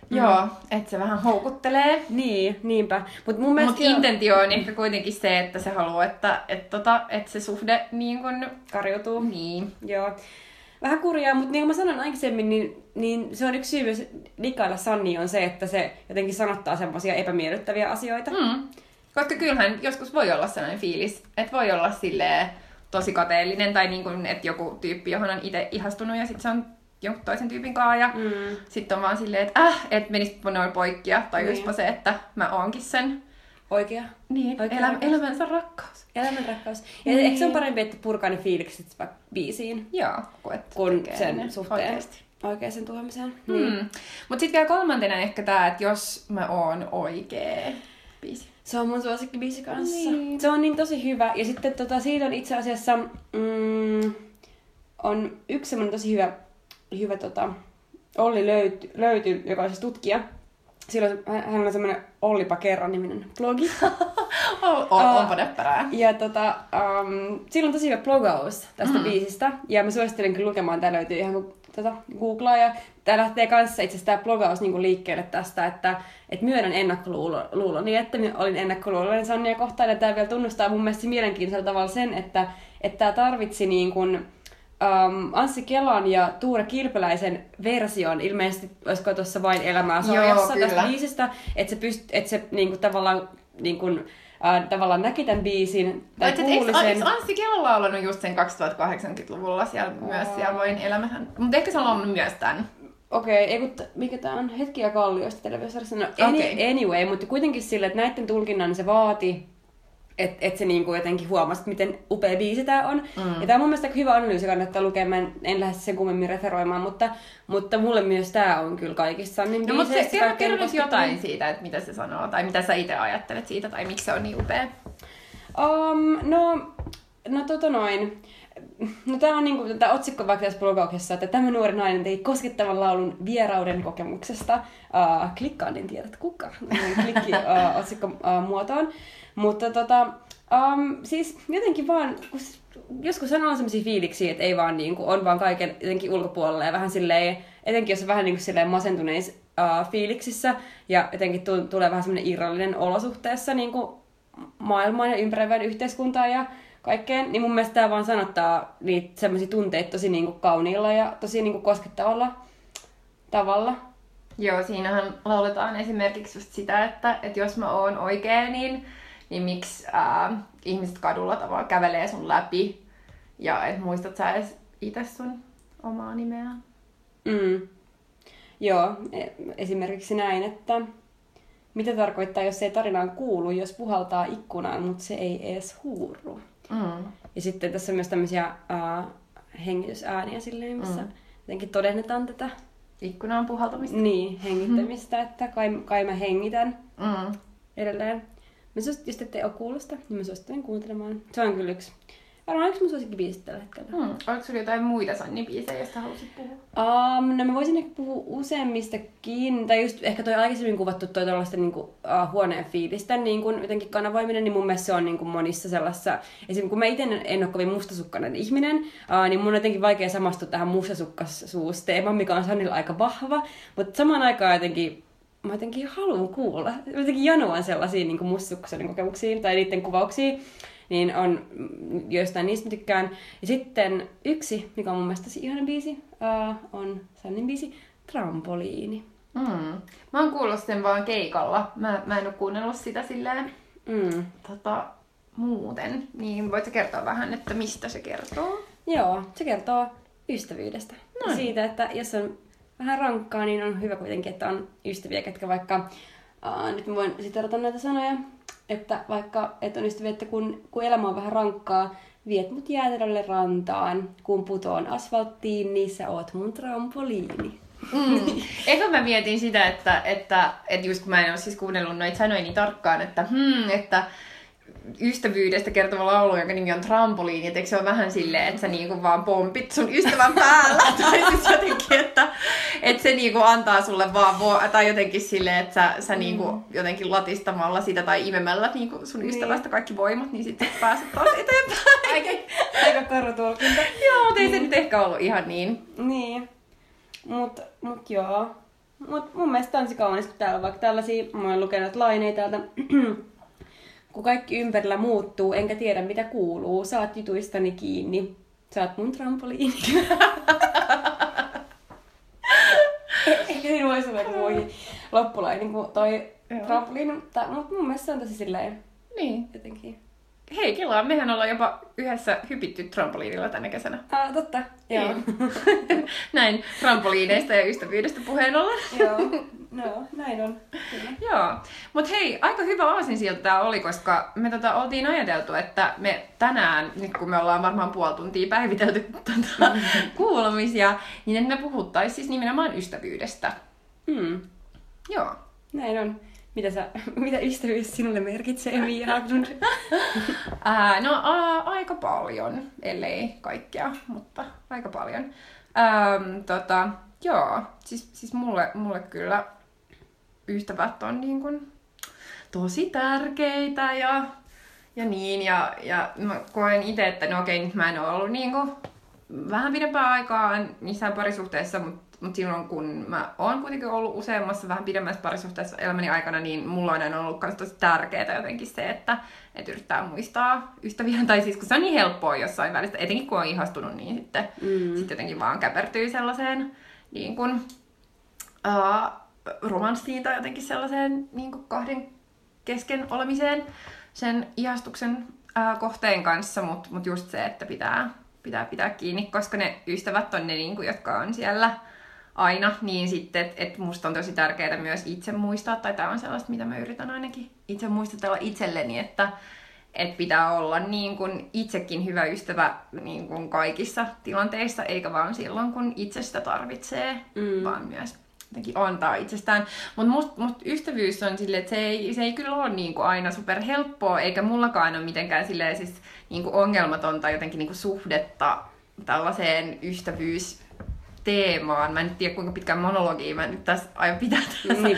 Mm. Joo, että se vähän houkuttelee. Niin, niinpä. Mutta mun mielestä... Mut intentio on ehkä kuitenkin se, että se haluaa, että et tota, et se suhde niin kun karjutuu. Niin. Joo. Vähän kurjaa, mutta niin kuin mä sanoin aikaisemmin, niin, niin se on yksi syy myös dikkailla Sanni on se, että se jotenkin sanottaa semmoisia epämiellyttäviä asioita. Mm. Koska kyllähän joskus voi olla sellainen fiilis, että voi olla silleen tosi kateellinen tai niin kun, että joku tyyppi, johon on itse ihastunut ja sit se on jonkun toisen tyypin kaa ja mm. sitten on vaan silleen, että äh, et menisipä noin poikki ja tajuispa niin. Se, että mä oonkin sen oikea, niin, oikea elä, elämänsä rakkaus. Elämän rakkaus. Ja niin. Eikö se on parempi, että purkaa ne fiilikset vaikka biisiin? Joo, kun sen suhteen oikeasti. Oikeaan tuomiseen. Hmm. Niin. Mut sit vielä kolmantena ehkä tää, että jos mä oon oikea biisi. Se on mun suosikkibiisi kanssa. Niin. Se on niin tosi hyvä. Ja sitten tota, siitä on itse asiassa mm, on yksi semmonen tosi hyvä hyvä tota, Olli löyty, löyty, joka on siis tutkija. Silloin hän on semmoinen Olli Pakerra-niminen blogi. on, on, uh, onpa näppärää. Ja tota, um, sillä on tosi hyvä blogaus tästä mm. biisistä. Ja mä suosittelen kyllä lukemaan, tää löytyy ihan kun tota, googlaa. Ja tää lähtee kanssa itse asiassa tää blogaus niinku liikkeelle tästä, että et myönnän ennakkoluuloni, että minä olin ennakkoluuloni Sannia kohtaan. Ja tää vielä tunnustaa mun mielestä mielenkiintoisella tavalla sen, että et tää tarvitsi niin kun Um, Anssi Kelan ja Tuure Kilpeläisen version, ilmeisesti olisiko tuossa vain elämää sarjassa tästä biisistä, että se, pyst, et se niinku, tavallaan, niinku, äh, tavallaan näki tämän biisin tai no, kuuli sen. Eikö Anssi Kela laulanut just sen kaksituhattakahdeksankymmentäluvulla siellä oh. myös siellä vain elämähän, mutta ehkä se on ollut myös tämän. Okei, okay, mikä tämä on? Hetkiä kallioista televisiossa. No, any, okay. Anyway, mutta kuitenkin sillä, että näiden tulkinnan se vaati Että et se niinku jotenkin huomasit, miten upea biisi tää on. Mm. Ja tää on mun mielestä hyvä analyysi, kannattaa lukea. Mä en, en lähde sen kummemmin referoimaan, mutta, mutta mulle myös tää on kyllä kaikissa Sannin biiseissä. No mutta se, kerro, kerro nyt jotain siitä, että mitä se sanoo, tai mitä sä itse ajattelet siitä, tai miksi se on niin upea. Um, no, no tota noin. No tää on niinku, tää otsikko vaikka tässä blogauksessa, että tämä nuori nainen teki koskettavan laulun vierauden kokemuksesta. Uh, klikkaan, en tiedä, kuka. Klikki uh, otsikko uh, muotoon. Mutta tota, um, siis jotenkin vaan, joskus on ollut sellaisia fiiliksiä, että ei vaan niinku, on vaan kaiken jotenkin ulkopuolella ja vähän silleen, etenkin jos on vähän niinku silleen masentuneissa uh, fiiliksissä ja jotenkin tu- tulee vähän semmoinen irrallinen olosuhteessa niinku maailmaan ja ympäröivään yhteiskuntaan ja kaikkeen, niin mun mielestä tää vaan sanottaa niitä semmoisia tunteita tosi niinku kauniilla ja tosi niinku koskettavalla tavalla. Joo, siinähän lauletaan esimerkiksi just sitä, että, että jos mä oon oikea, niin niin miksi äh, ihmiset kadulla tavallaan kävelee sun läpi, ja et muistat sä edes itse sun omaa nimeä? Mm. Joo, esimerkiksi näin, että mitä tarkoittaa, jos ei tarinaan kuulu, jos puhaltaa ikkunaan, mutta se ei edes huuru. Mm. Ja sitten tässä on myös tämmöisiä äh, hengitysääniä silleen, missä mm. jotenkin todennetaan tätä ikkunaan puhaltamista. Niin, hengittämistä, mm. että kai, kai mä hengitän mm. edelleen. Mä suosittu, jos ettei oo kuullut sitä, niin mä suosittelen kuuntelemaan. Se on kyllä yksi. Varmaan yksi mun suosikki biisit tällä hetkellä. Hmm. Oliko sulla jotain muita Sanni-biisejä, josta halusit puhua? Um, no mä voisin ehkä puhua useammistakin. Tai just ehkä toi aikaisemmin kuvattu toi tollaista niinku, uh, huoneen fiilisten niinku, jotenkin kanavoiminen, niin mun mielestä se on niinku, monissa sellaisessa. Esimerkiksi kun mä ite en oo kovin mustasukkainen ihminen, uh, niin mun on jotenkin vaikea samastua tähän mustasukkaisuusteemaan, mikä on Sannilla aika vahva. Mutta samaan aikaan jotenkin mä jotenkin haluan kuulla. Mä jotenkin janoan sellaisiin niin mustasukkaisuuden kokemuksiin tai niiden kuvauksiin. Niin on joistain niistä mä tykkään. Ja sitten yksi, mikä on mun mielestä tosi ihana biisi, uh, on Sannin biisi, Trampoliini. Mm. Mä oon kuullut sen vaan keikalla. Mä, mä en oo kuunnellut sitä silleen mm. tota, muuten. Niin voit sä kertoa vähän, että mistä se kertoo? Joo, se kertoo ystävyydestä. Noin. Siitä, että jos on vähän rankkaa, niin on hyvä kuitenkin, että on ystäviä, ketkä vaikka, aa, nyt mä voin siterata näitä sanoja, että vaikka et on ystäviä, että kun, kun elämä on vähän rankkaa, viet mut jäätelölle rantaan, kun putoon asfalttiin, niin sä oot mun trampoliini. Mm. Eikö mä mietin sitä, että, että, että just kun mä en ole siis kuunnellut noita sanoja niin tarkkaan, että, hmm, että ystävyydestä kertova laulu, jonka nimi on Trampoliini, et eikö se ole vähän silleen, että sä niinku vaan pompit sun ystävän päällä, tai siis jotenkin, että et se niinku antaa sulle vaan, vo- tai jotenkin silleen, että sä, sä niinku jotenkin latistamalla sitä tai imemällä niinku sun ystävästä kaikki voimat, niin sitten pääset taas eteenpäin. Aika, aika karutulkinta. Joo, mutta ei se nyt ehkä ollut ihan niin. Niin, mut, mut joo. Mut mun mielestä on se kaunis, kun täällä on vaikka tällaisia, mä oon lukenut laineja täältä, kun kaikki ympärillä muuttuu, enkä tiedä mitä kuuluu, saat jutuistani kiinni. Saat mun trampoliini. Ehkä siinä voisi olla joku loppulainen kuin toi trampoliini, mutta mun mielestä se on tosi silleen niin jotenkin. Hei Kela, mehän ollaan jopa yhdessä hypitty trampoliinilla tänä kesänä. Ah, totta. Joo. Näin trampoliineista ja ystävyydestä puheen ollen. Joo. No, näin on. Kyllä. Joo. Mut hei, aika hyvä aasinsilta tää oli, koska me tota oltiin ajateltu, että me tänään, nyt kun me ollaan varmaan puoli tuntia päivitelty tota kuulumisia, niin me puhuttais siis nimenomaan ystävyydestä. Mm. Joo. Näin on. Mitä, sä, mitä ystävyys sinulle merkitsee, Miia Haglund? Ää, no a, aika paljon, ellei kaikkea, mutta aika paljon. Äm, tota, joo, siis, siis mulle, mulle kyllä ystävät on niin kun tosi tärkeitä ja, ja niin. Ja, ja mä koen itse, että no okei, nyt mä en ole ollut niin kun vähän pidempään aikaa missään parisuhteessa, mutta Mutta silloin, kun mä oon kuitenkin ollut useammassa vähän pidemmässä parisuhteessa elämäni aikana, niin mulla on aina ollut myös tosi tärkeää jotenkin se, että et yrittää muistaa ystäviä. Tai siis kun se on niin helppoa jossain välistä, etenkin kun on ihastunut, niin sitten mm. sit jotenkin vaan käpertyy sellaiseen niin kun, uh, romanssiin tai jotenkin sellaiseen niin kun kahden kesken olemiseen sen ihastuksen uh, kohteen kanssa. Mutta mut just se, että pitää, pitää pitää kiinni, koska ne ystävät on ne, niin kun, jotka on siellä aina, niin sitten, että et musta on tosi tärkeää myös itse muistaa, tai tämä on sellaista, mitä mä yritän ainakin itse muistutella itselleni, että että pitää olla niin kuin itsekin hyvä ystävä niin kuin kaikissa tilanteissa, eikä vaan silloin, kun itsestä tarvitsee, mm. vaan myös jotenkin antaa itsestään. Mutta must, must ystävyys on silleen, että se ei, se ei kyllä ole niin kuin aina superhelppoa, eikä mullakaan ole mitenkään silleen siis niin kuin ongelmatonta jotenkin niin kuin suhdetta tällaiseen ystävyys. Teemaan. Mä en tiedä, kuinka pitkään monologia mä nyt tässä aion pitää tässä niin,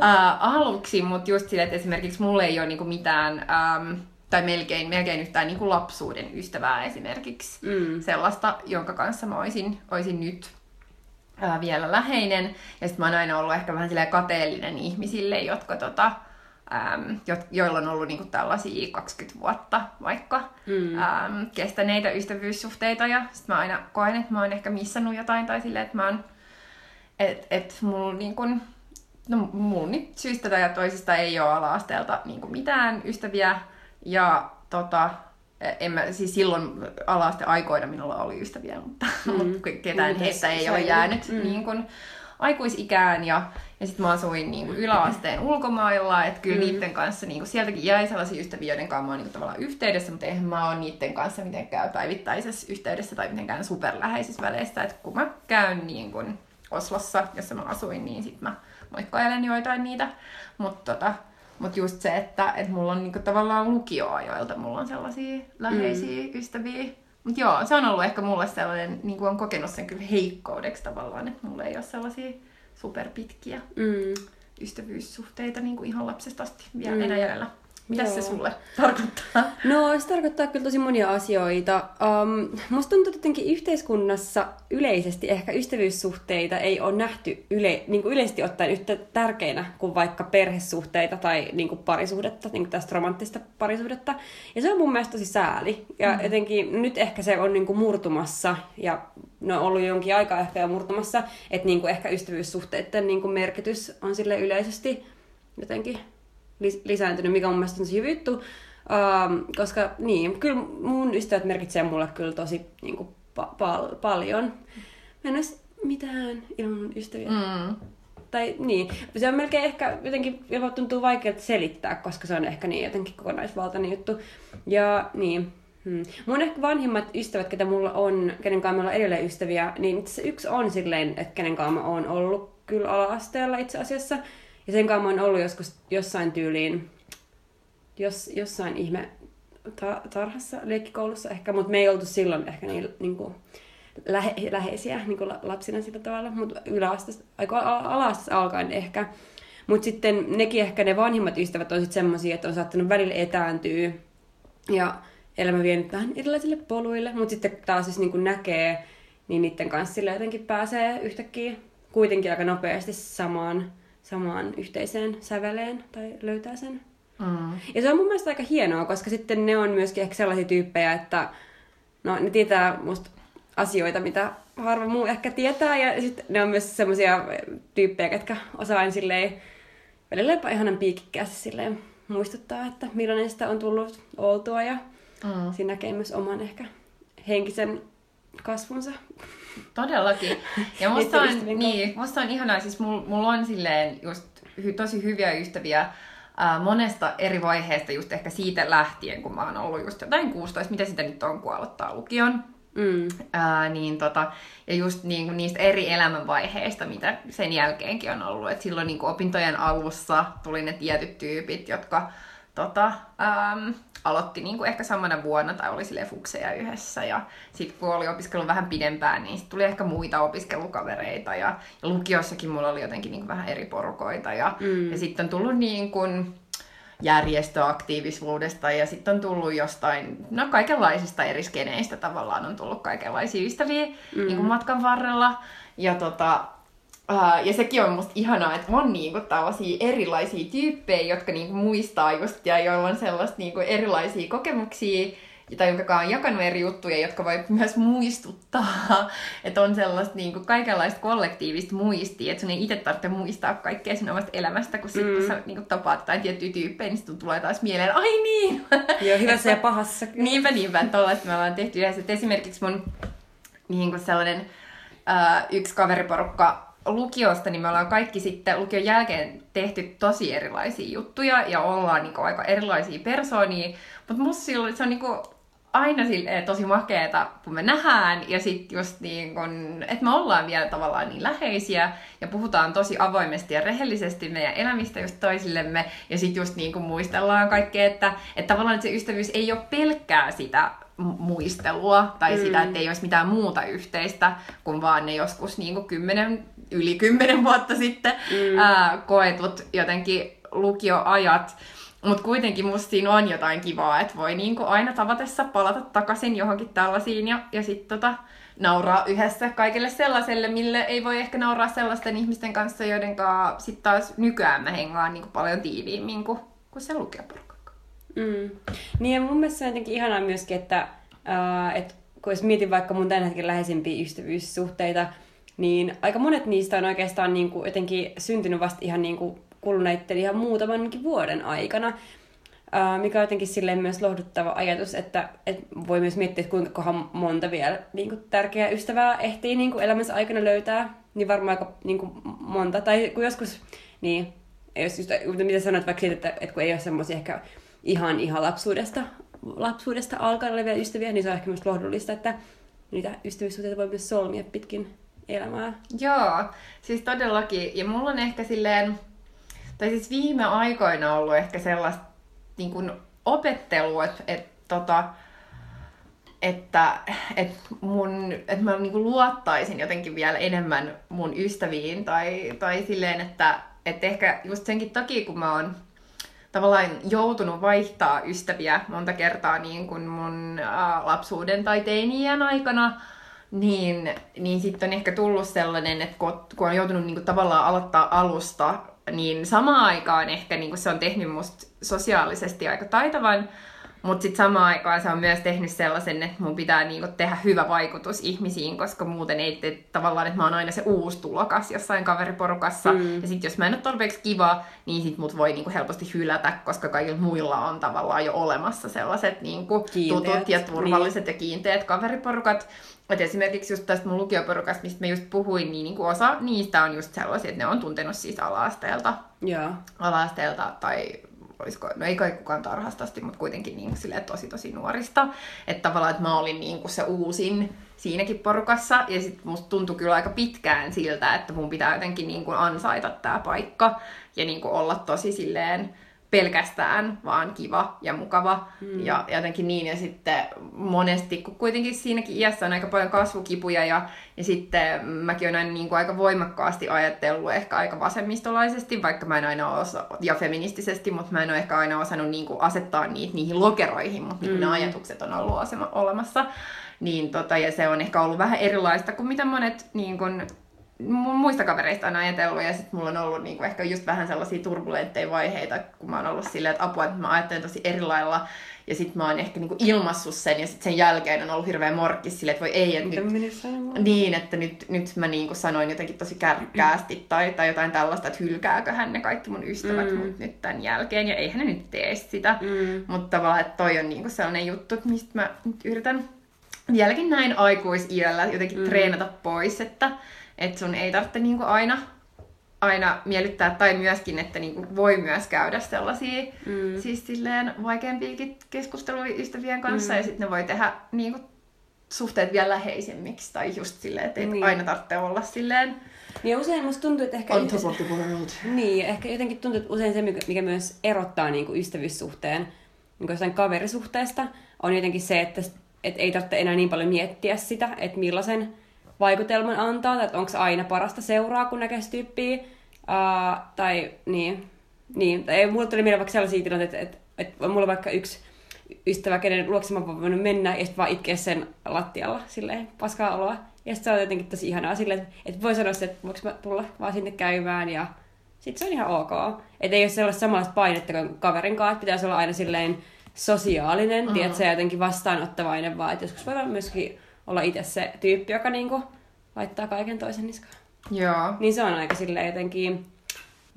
ää, aluksi, mutta just silleen, että esimerkiksi mulla ei ole niinku mitään, äm, tai melkein, melkein yhtään niinku lapsuuden ystävää esimerkiksi, mm. sellaista, jonka kanssa mä oisin, oisin nyt ää, vielä läheinen. Ja sit mä oon aina ollut ehkä vähän silleen kateellinen ihmisille, jotka tota, äm, jo, joilla on ollut niinku tällaisia kaksikymmentä vuotta vaikka mm. äm, kestäneitä ystävyyssuhteita, ja sit mä aina koen, että mä oon ehkä missannut jotain tai silleen, että mä oon, että et mulla niinku, no mulla nyt syystä tai toisista ei oo ala-asteelta niinku mitään ystäviä, ja tota, en mä, siis silloin ala-aste aikoina minulla oli ystäviä, mutta mm. ketään mm, heistä ei ole jäänyt mm. niinku aikuisikään, ja, ja sitten mä asuin niinku yläasteen ulkomailla, että kyllä mm. niiden kanssa niinku sieltäkin jäi sellaisia ystäviä, joiden kanssa mä oon niinku tavallaan yhteydessä, mutta eihän mä oon niiden kanssa mitenkään päivittäisessä yhteydessä tai mitenkään superläheisissä väleissä, että kun mä käyn niinku Oslossa, jossa mä asuin, niin sit mä moikkailen joitain niitä, mutta tota, mut just se, että et mulla on niinku tavallaan lukioajoilta, mulla on sellaisia läheisiä mm. ystäviä. Mut joo, se on ollut ehkä mulle sellainen, niin kuin on kokenut sen kyllä heikkoudeksi tavallaan, että mulla ei ole sellaisia superpitkiä mm. ystävyyssuhteita niin kuin ihan lapsesta asti vielä mm. enää jäljellä. Mitäs se sulle tarkoittaa? No, se tarkoittaa kyllä tosi monia asioita. Um, musta tuntuu jotenkin yhteiskunnassa yleisesti ehkä ystävyyssuhteita ei ole nähty yle, niin kuin yleisesti ottaen yhtä tärkeinä kuin vaikka perhesuhteita tai niin kuin parisuhdetta, niin kuin tästä romanttista parisuhdetta. Ja se on mun mielestä tosi sääli. Ja mm. jotenkin nyt ehkä se on niin kuin murtumassa, ja no on ollut jonkin aikaa ehkä jo murtumassa, että niin kuin ehkä ystävyyssuhteiden niin kuin merkitys on sille yleisesti jotenkin lisääntynyt, mikä mun mielestä on se hyvä juttu, ähm, koska niin, kyllä mun ystävät merkitsee mulle kyllä tosi niin kuin, pa- pal- paljon. Mä en olisi mitään ilman ystäviä. Mm. Tai niin, se on melkein ehkä jotenkin, jopa tuntuu vaikealta selittää, koska se on ehkä niin jotenkin kokonaisvaltainen juttu. Ja niin, hmm. mun ehkä vanhimmat ystävät, ketä mulla on, kenen kanssa mulla on edelleen ystäviä, niin itse yksi on silleen, että kenen kanssa mä oon ollut kyllä ala-asteella itse asiassa. Ja sen kanssa mä oon ollut joskus jossain tyyliin, jos, jossain ihme ta, tarhassa, leikkikoulussa ehkä, mutta me ei oltu silloin ehkä niin, niin kuin lähe, läheisiä niin kuin lapsina sillä tavalla, mutta yläasteessa, ala-asteessa alkaen ehkä. Mutta sitten nekin ehkä ne vanhimmat ystävät on sitten semmosia, että on saattanut välillä etääntyä ja elämä vienyt vähän erilaisille poluille, mutta sitten taas jos niin kuin näkee, niin niiden kanssa sillä jotenkin pääsee yhtäkkiä kuitenkin aika nopeasti samaan samaan yhteiseen säveleen tai löytää sen. Mm. Ja se on mun mielestä aika hienoa, koska sitten ne on myöskin ehkä sellaisia tyyppejä, että no, ne tietää musta asioita, mitä harva muu ehkä tietää, ja sitten ne on myös sellaisia tyyppejä, jotka osaa aina silleen, välillä jopa ihanan piikikkäästi silleen muistuttaa, että millainen sitä on tullut oltua, ja mm. siinä näkee myös oman ehkä henkisen kasvunsa. Todellakin. Ja musta on, niin, musta on ihanaa, siis mulla mul on silleen just hy, tosi hyviä ystäviä ää, monesta eri vaiheesta just ehkä siitä lähtien, kun mä oon ollut just jotain kuusitoista, mitä sitä nyt on, kun aloittaa lukion. Mm. Ää, niin tota, ja just niin, niistä eri elämänvaiheista, mitä sen jälkeenkin on ollut. Et silloin niin opintojen alussa tuli ne tietyt tyypit, jotka tota, äm, aloitti niinku ehkä samana vuonna tai oli silleen fukseja yhdessä, ja sit kun oli opiskellut vähän pidempään, niin sit tuli ehkä muita opiskelukavereita, ja, ja lukiossakin mulla oli jotenkin niinku vähän eri porukoita, ja, mm. ja sitten on tullut niinku järjestöaktiivisuudesta, ja sitten on tullut jostain, no kaikenlaisista eri skeneistä tavallaan on tullut kaikenlaisia ystäviä mm. niinku matkan varrella, ja tota Uh, ja sekin on musta ihanaa, että on niinku tällaisia erilaisia tyyppejä, jotka niinku muistaa just, ja joilla on sellaista niinku erilaisia kokemuksia, tai jonka on jakanut eri juttuja, jotka voi myös muistuttaa. Että on sellaista niinku kaikenlaista kollektiivista muistia, että sun ei itse tarvitse muistaa kaikkea sinun omasta elämästä, kun, sit, mm. kun sä niinku tapaat tai tiettyjä tyyppejä, niin sitten tulee taas mieleen, ai niin! Joo, hyvässä ja pahassa. Niinpä, niinpä, tollaista me ollaan tehty yhdessä. Et esimerkiksi mun niinku sellainen uh, yksi kaveriporukka, lukiosta, niin me ollaan kaikki sitten lukion jälkeen tehty tosi erilaisia juttuja ja ollaan niinku aika erilaisia persoonia, mutta musta silloin se on niinku aina silleen tosi makeeta, kun me nähdään ja sit just niin kun, että me ollaan vielä tavallaan niin läheisiä ja puhutaan tosi avoimesti ja rehellisesti meidän elämistä just toisillemme ja sit just niin kun muistellaan kaikkea, että, että tavallaan että se ystävyys ei ole pelkkää sitä muistelua tai mm. sitä, että ei olisi mitään muuta yhteistä, kun vaan ne joskus niin kuin kymmenen, yli kymmenen vuotta sitten mm. ää, koetut jotenkin lukioajat. Mutta kuitenkin musta siinä on jotain kivaa, että voi niinku aina tavatessa palata takaisin johonkin tällaisiin ja, ja sitten tota, nauraa yhdessä kaikille sellaiselle, mille ei voi ehkä nauraa sellaisten ihmisten kanssa, joiden kanssa sitten taas nykyään mä hengaan niinku paljon tiiviimmin kuin, kuin se lukioporukka. Mm. Niin ja mun mielestä se on jotenkin ihanaa myöskin, että äh, et, kun jos mietin vaikka mun tämän hetken läheisimpiä ystävyyssuhteita, niin aika monet niistä on oikeastaan niinku jotenkin syntynyt vasta ihan niinku kuluneiden ihan muutamankin vuoden aikana, mikä on jotenkin silleen myös lohduttava ajatus, että, että voi myös miettiä, että kuinka kohan monta vielä niin kuin tärkeää ystävää ehtii niin kuin elämänsä aikana löytää, niin varmaan aika niin kuin monta, tai kun joskus, niin jos just, mitä sanoit vaikka siitä, että, että kun ei ole semmoisia ehkä ihan ihan lapsuudesta, lapsuudesta alkaen olevia ystäviä, niin se on ehkä myös lohdullista, että niitä ystävyyssuhteita voi myös solmia pitkin elämää. Joo, siis todellakin, ja mulla on ehkä silleen, tai siis viime aikoina on ollut ehkä sellaista niin kuin opettelua, että, että, tota, että, että, mun, että mä niin kuin luottaisin jotenkin vielä enemmän mun ystäviin. Tai, tai silleen, että, että ehkä just senkin takia, kun mä oon tavallaan joutunut vaihtaa ystäviä monta kertaa niin kuin mun lapsuuden tai teini-iän aikana, niin, niin sitten on ehkä tullut sellainen, että kun on joutunut niin kuin tavallaan aloittaa alusta, niin samaan aikaan ehkä niin se on tehnyt musta sosiaalisesti aika taitavan, mutta sitten samaan aikaan se on myös tehnyt sellaisen, että mun pitää niin tehdä hyvä vaikutus ihmisiin, koska muuten ei te, tavallaan, että mä oon aina se uusi tulokas jossain kaveriporukassa. Mm. Ja sitten jos mä en ole tarpeeksi kiva, niin sit mut voi niin helposti hylätä, koska kaikilla muilla on tavallaan jo olemassa sellaiset niin tutut ja turvalliset niin ja kiinteät kaveriporukat. Et esimerkiksi just tästä mun lukioporukasta, mistä mä just puhuin, niin, niin osa niistä on just sellaisia, että ne on tuntenut siis ala-asteelta. Yeah. Ala-asteelta tai olisiko, no ei kai kukaan tarhasta asti, mutta kuitenkin niin silleen tosi tosi nuorista. Että tavallaan, että mä olin niin se uusin siinäkin porukassa ja sit musta tuntui kyllä aika pitkään siltä, että mun pitää jotenkin niin ansaita tää paikka ja niin olla tosi silleen pelkästään vaan kiva ja mukava mm. ja jotenkin niin. Ja sitten monesti, kun kuitenkin siinäkin iässä on aika paljon kasvukipuja ja, ja sitten mäkin olen aina niin kuin aika voimakkaasti ajatellut ehkä aika vasemmistolaisesti, vaikka mä en aina osa, ja feministisesti, mutta mä en ole ehkä aina osannut niin kuin asettaa niitä niihin lokeroihin, mutta mm. niin ne ajatukset on ollut asema, olemassa. Niin tota, ja se on ehkä ollut vähän erilaista kuin mitä monet niin kuin mun muista kavereista on ajatellut, ja sitten mulla on ollut niinku ehkä just vähän sellaisia turbulentteja vaiheita, kun mä oon ollut silleen, että apua, että mä ajattelen tosi eri lailla, ja sitten mä oon ehkä niinku ilmaissut sen, ja sitten sen jälkeen on ollut hirveä morkkis silleen, että voi ei, että nyt, niin, että nyt, nyt mä niinku sanoin jotenkin tosi kärkkäästi, tai, tai jotain tällaista, että hylkääköhän ne kaikki mun ystävät mm. mut nyt tämän jälkeen, ja eihän ne nyt tee sitä, mm. mutta tavallaan, että toi on niinku sellainen juttu, että mistä mä nyt yritän vieläkin näin aikuisiällä jotenkin mm. treenata pois, että että sun ei tarvitse niinku aina, aina miellyttää, tai myöskin, että niinku voi myös käydä sellaisia mm. siis silleen vaikeampiakin keskusteluja ystävien kanssa, mm. ja sitten ne voi tehdä niinku suhteet vielä läheisemmiksi, tai just silleen, että ei niin aina tarvitse olla silleen. Ja usein musta tuntuu, että ehkä on top of the world. Niin, ehkä jotenkin tuntuu, että usein se, mikä myös erottaa niinku ystävyyssuhteen niinku jostain kaverisuhteesta, on jotenkin se, että et ei tarvitse enää niin paljon miettiä sitä, että millaisen vaikutelman antaa, tai onko se aina parasta seuraa, kun näkee se tyyppiä. Uh, tai niin, niin. Tai mulle tuli mieleen vaikka sellaisia tilanteita, että, että, että mulla on vaikka yksi ystävä, kenen luokse mä oon voinut mennä, ja sitten vaan itkeä sen lattialla, silleen, paskaa oloa. Ja sitten se on jotenkin tosi ihanaa silleen, että, että voi sanoa se, että voinko mä tulla vaan sinne käymään, ja sitten se on ihan ok. Että ei ole sellaista samanlaista painetta kuin kaverin kanssa, että pitäisi olla aina silleen sosiaalinen, mm-hmm. tiedätkö, ja jotenkin vastaanottavainen, vaan että joskus voidaan myöskin olla itse se tyyppi, joka niinku laittaa kaiken toisen niskaan. Joo. Niin se on aika silleen jotenkin,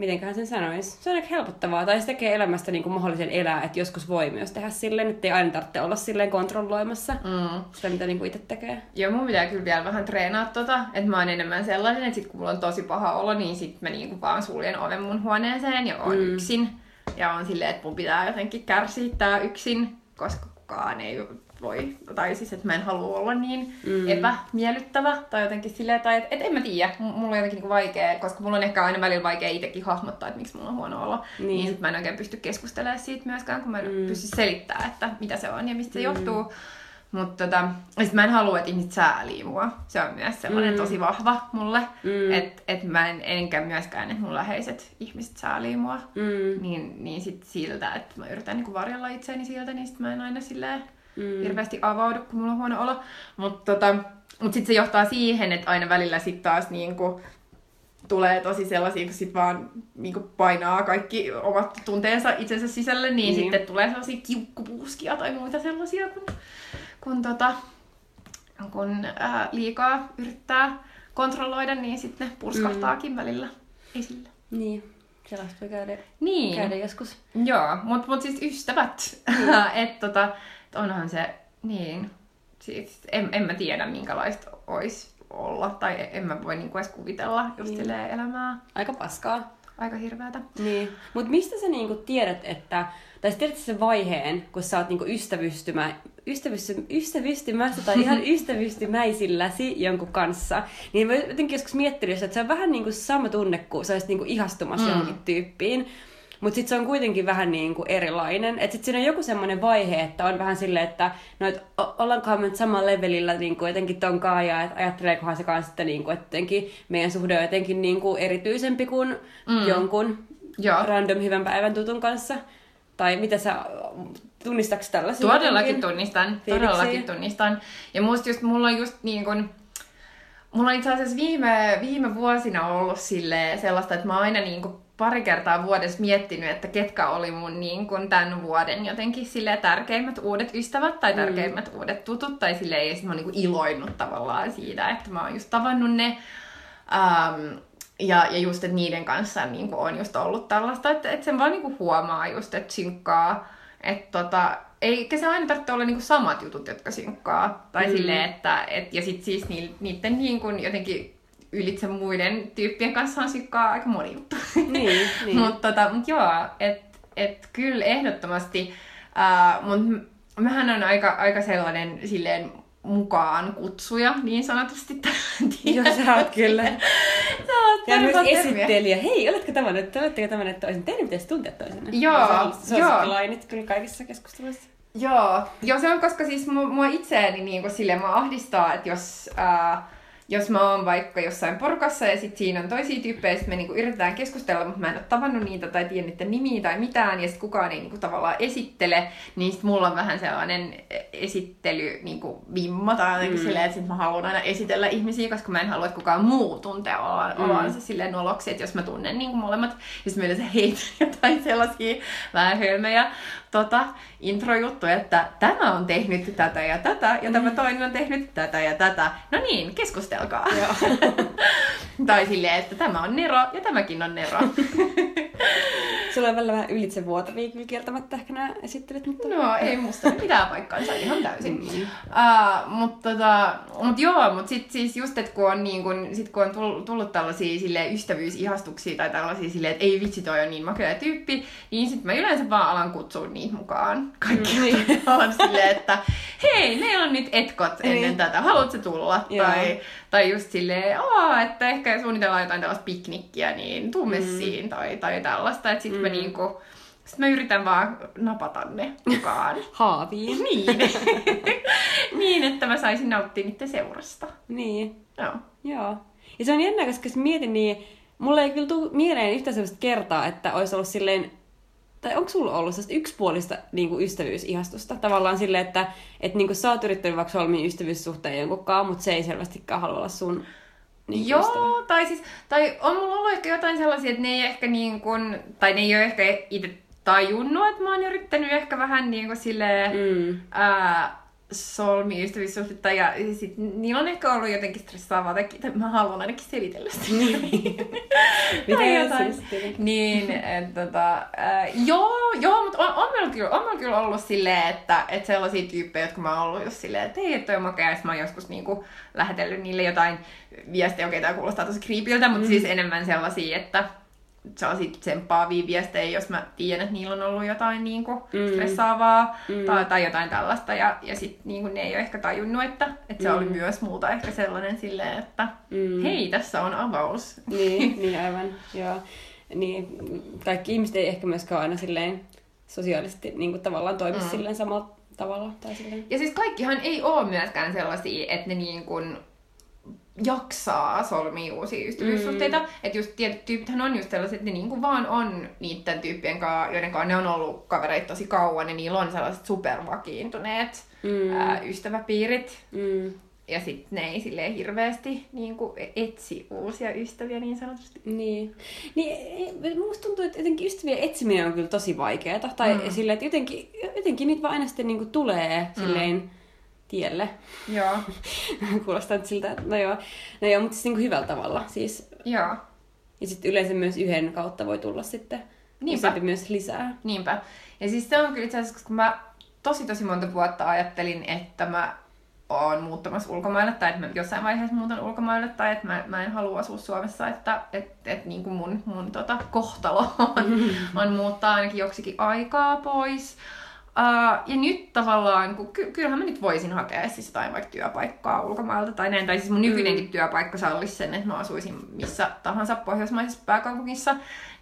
mitenköhän sen sanoisi, se on aika helpottavaa. Tai se tekee elämästä niin kuin mahdollisen elää, että joskus voi myös tehdä silleen, ettei aina tarvitse olla silleen kontrolloimassa mm. sitä, mitä niin kuin itse tekee. Joo, mun pitää kyllä vielä vähän treenaa tota, että mä oon enemmän sellainen, että sit kun mulla on tosi paha olo, niin sit mä niin kuin vaan suljen oven mun huoneeseen ja oon mm. yksin. Ja on silleen, että mun pitää jotenkin kärsiä tää yksin, koska kukaan ei voi, tai siis, että mä en halua olla niin mm. epämiellyttävä, tai jotenkin silleen, tai että et en mä tiedä, M- mulla on jotenkin niinku vaikea, koska mulla on ehkä aina välillä vaikea itsekin hahmottaa, että miksi mulla on huono olla, niin, niin sit mä en oikein pysty keskustelemaan siitä myöskään, kun mä en mm. pysty selittämään, että mitä se on ja mistä mm. se johtuu. Mutta tota, sit mä en halua, että ihmiset säälii mua. Se on myös sellainen mm. tosi vahva mulle, mm. että et mä en, enkä myöskään, että mun läheiset ihmiset säälii mua. Mm. Niin, niin sit siltä, että mä yritän niinku varjella itseäni siltä, niin sit mä en aina silleen Mm. hirveästi avaudu, kun mulla on huono olo. Mutta tota, mut sitten se johtaa siihen, että aina välillä sit taas niinku tulee tosi sellaisia, kun sit vaan niinku painaa kaikki omat tunteensa itsensä sisälle, niin mm. sitten tulee sellaisia kiukkupuuskia tai muita sellaisia, kun, kun, tota, kun ää, liikaa yrittää kontrolloida, niin sitten ne purskahtaakin mm. välillä esille. Niin. Sellaista voi käydä, niin. käydä joskus. Joo, mutta mut siis ystävät. Mm. että tota... Onhan se, niin, siis en, en mä tiedä minkälaista olisi olla, tai en mä voi niinku edes kuvitella just niin. elämää. Aika paskaa. Aika hirveätä. Niin, mut mistä sä niinku tiedät, että, tai sä tiedät sen vaiheen, kun sä oot niinku ystävystymä, ystävysty, ystävystymässä tai ihan ystävystymäisilläsi jonkun kanssa, niin mä jotenkin joskus miettinyt, että se on vähän niinku sama tunne, kun sä olisit niinku ihastumassa mm. johonkin tyyppiin. Mutta sitten se on kuitenkin vähän niin kuin erilainen. Että sitten siinä on joku semmoinen vaihe, että on vähän silleen, että no, et ollaankohan me nyt samalla levelillä niin kuin jotenkin tonkaan ja et ajatteleekohan se kanssa, että, niin kuin, että meidän suhde on jotenkin niin kuin erityisempi kuin mm. jonkun ja. random hyvän päivän tutun kanssa. Tai mitä sä, tunnistatko tällaisia? Todellakin tunnistan, todellakin tunnistan. Ja musta just, mulla on just niin kuin... Mulla on itse asiassa viime, viime vuosina ollut silleen sellaista, että mä oon aina niin kuin pari kertaa vuodessa miettinyt, että ketkä oli mun niin kuin tämän vuoden jotenkin silleen tärkeimmät uudet ystävät tai tärkeimmät mm. uudet tutut. Tai silleen, ja sit mä oon niin kuin iloinnut tavallaan siitä, että mä oon just tavannut ne. Um, ja, ja just, että niiden kanssa niin kuin on just ollut tällaista, että, että sen vaan niin kuin huomaa just, että synkkaa. Että tota... Eikä se aina tarvitse olla niinku samat jutut, jotka synkkaa. Tai mm. silleen, että... Et, ja sit siis ni, niitten niinku jotenkin ylitse muiden tyyppien kanssa on synkkaa aika moni juttu. Niin, niin. Mutta tota, mut joo, että et, kyllä ehdottomasti. Äh, mut mähän on aika, aika sellainen silleen mukaan kutsuja, niin sanotusti tämän tiedä. Joo, sä oot kyllä. Sä oot ja myös esittelijä. Hei, oletko tämän, että oletteko tämän, että toisen? Teidän pitäisi tuntea toisena. Joo, se on lainit kyllä kaikissa keskusteluissa. Joo, joo se on, koska siis mua itseäni niin kuin silleen mä ahdistaa, että jos... Ää, Jos mä oon vaikka jossain porukassa ja sit siinä on toisia tyyppejä, sit me niinku yritetään keskustella, mutta mä en oo tavannut niitä tai tiedä niiden nimiä tai mitään, ja sit kukaan ei niinku tavallaan esittele, niin sit mulla on vähän sellainen esittely niinku vimma tai jotenkin mm. silleen, että sit mä haluan aina esitellä ihmisiä, koska mä en halua, että kukaan muu tuntee olansa mm. silleen noloksi, että jos mä tunnen niinku molemmat, jos mä yleensä heitän jotain sellaisia vähän hölmöjä tota, introjuttuja, että tämä on tehnyt tätä ja tätä, ja mm. tämä toinen on tehnyt tätä ja tätä. No niin, keskustella. Tai silleen, että tämä on nero ja tämäkin on nero. Sulla on välillä vähän ylitsevuotavia kyllä kieltämättä ehkä nämä esittelyt. Mutta... No ei musta pitää paikkaansa ihan täysin. Mm. Uh, mutta tota, mut joo, mutta sitten siis just, että kun, niin kun on tullut tällaisia silleen, ystävyysihastuksia tai tällaisia silleen, että ei vitsi toi on niin makea tyyppi, niin sitten mä yleensä vaan alan kutsua niitä mukaan. Kaikki mm. on silleen, että hei, meillä on nyt etkot ennen mm. tätä, haluatko tulla? Yeah. Tai... Tai just silleen, että ehkä suunnitellaan jotain tällaista piknikkiä, niin tuu messiin mm. tai, tai tällaista. Että sit, mm. niinku, sit mä yritän vaan napata ne mukaan. Haaviin. Niin. Niin, että mä saisin nauttia niiden seurasta. Niin. No. Joo. Ja se on jännä, koska jos mietin, niin mulla ei kyllä tule mieleen yhtään sellaista kertaa, että olisi ollut silleen... Tai onko sulla ollut sellaista yksipuolista niinku ystävyysihastusta? Tavallaan silleen, että et, niinku, sä oot yrittänyt vaikka solmiin ystävyyssuhteen jonkunkaan, mutta se ei selvästikään halua olla sun niinku, Joo, ystävä. Tai siis, tai on mulla ollut ehkä jotain sellaisia, että ne ei ehkä niin kuin, tai ne ei ole ehkä itse tajunnut, että mä oon yrittänyt ehkä vähän niin kuin silleen, mm. ää, solmii ystävyyssuhteita ja sit niillä on ehkä ollut jotenkin stressaavaa, tai mä haluan ainakin selitellä sitä. Mitä jotain. Niin, että tota, äh, joo, joo, mutta on, on, meillä kyllä, on meillä kyllä ollut silleen, että et sellaisia tyyppejä, jotka mä oon ollut just silleen, että ei, että toi on makea, mä oon joskus niinku lähetellyt niille jotain viestejä, okei, tää kuulostaa tosi creepiltä, mutta mm. siis enemmän sellaisia, että sellaisia tsemppaavia viestejä, jos mä tiedän, että niillä on ollut jotain niinku mm. stressaavaa mm. tai, tai jotain tällaista. Ja, ja sitten niinku ne ei ole ehkä tajunnut, että, että mm. se oli myös muuta ehkä sellainen silleen, että mm. hei, tässä on avaus. Niin, niin aivan. Joo. Niin, kaikki ihmiset ei ehkä myöskään aina silleen sosiaalisesti niin kuin tavallaan toimi mm. silleen samalla tavalla. Tai silleen. Ja siis kaikkihan ei ole myöskään sellaisia, että ne niin kuin jaksaa solmia uusia ystävyyssuhteita. Mm. Että just tietyt tyypithän on just sellaiset, että ne niinku vaan on niiden tyyppien kanssa, joiden kanssa ne on ollut kavereita tosi kauan, niin niillä on sellaiset supervakiintuneet mm. ää, ystäväpiirit. Mm. Ja sit ne ei silleen hirveästi niinku etsi uusia ystäviä niin sanotusti. Niin. Niin musta tuntuu, että jotenkin ystävien etsiminen on kyllä tosi vaikeeta. Tai mm. silleen, että jotenkin, jotenkin niitä vaan aina sitten niinku tulee silleen mm. tielle. Joo. Kuulostaa nyt siltä, että no joo, no joo mutta siis niinku hyvällä tavalla siis. Joo. Ja sitten yleensä myös yhden kautta voi tulla sitten useampi myös lisää. Niinpä. Ja siis se on kyllä itse asiassa, koska mä tosi tosi monta vuotta ajattelin, että mä oon muuttamassa ulkomaille tai että mä jossain vaiheessa muutan ulkomaille tai että mä, mä en halua asua Suomessa, että et, et niinku mun, mun tota, kohtalo on, on muuttaa ainakin joksikin aikaa pois. Uh, ja nyt tavallaan, kun ky- kyllähän mä nyt voisin hakea siis jotain vaikka työpaikkaa ulkomailta tai näin, tai siis mun nykyinenkin työpaikka sallisi sen, että mä asuisin missä tahansa pohjoismaisessa pääkaupungissa,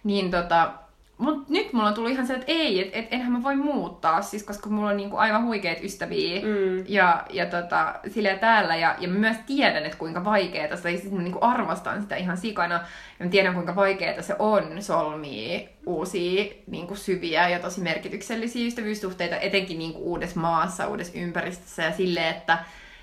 niin tota, mut nyt mulla on tullut ihan se, että ei, että et, enhän mä voi muuttaa, siis koska mulla on niinku aivan huikeet ystäviä mm. ja, ja tota, silleen täällä, ja, ja mä myös tiedän, että kuinka vaikeeta se, ja siis mä niinku arvostan sitä ihan sikana, ja mä tiedän kuinka vaikeeta se on solmia uusia niinku syviä ja tosi merkityksellisiä ystävyyssuhteita, etenkin niinku uudessa maassa, uudessa ympäristössä, ja silleen, että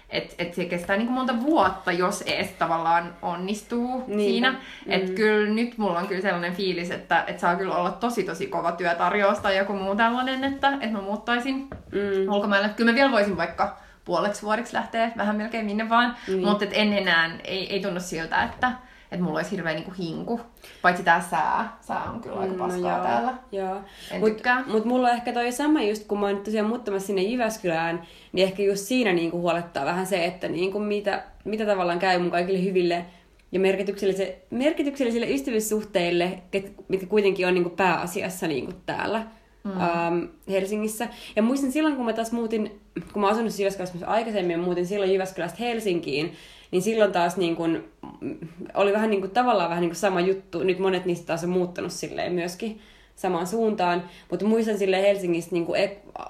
Että et se kestää niinku monta vuotta, jos ees tavallaan onnistuu niin. siinä. Mm. Että kyllä nyt mulla on kyllä sellainen fiilis, että et saa kyllä olla tosi tosi kova työtarjous tai joku muu tällainen, että et mä muuttaisin mm. ulkomaille. Kyllä mä vielä voisin vaikka puoleksi vuodeksi lähteä vähän melkein minne vaan, mm. mutta en enää, ei, ei tunnu siltä, että et mulla olisi hirveä niinku hinku. Paitsi tää sää. Sää on kyllä aika paskaa no, täällä. Joo. En mut, tykkää. Mut mulla on ehkä toi sama just, kun mä oon nyt tosiaan muuttamassa sinne Jyväskylään, niin ehkä just siinä niinku huolettaa vähän se, että niinku mitä, mitä tavallaan käy mun kaikille hyville ja merkityksellisille, merkityksellisille ystävyyssuhteille, mitkä kuitenkin on niinku pääasiassa niinku täällä mm. äm, Helsingissä. Ja muistan silloin, kun mä taas muutin, kun mä oon asunut Jyväskylässä aikaisemmin, muutin silloin Jyväskylästä Helsinkiin, niin silloin taas niin kun, oli vähän niin kun, tavallaan vähän niin kun sama juttu. Nyt monet niistä taas on muuttanut silleen myöskin samaan suuntaan. Mutta muistan silleen Helsingissä niin kun,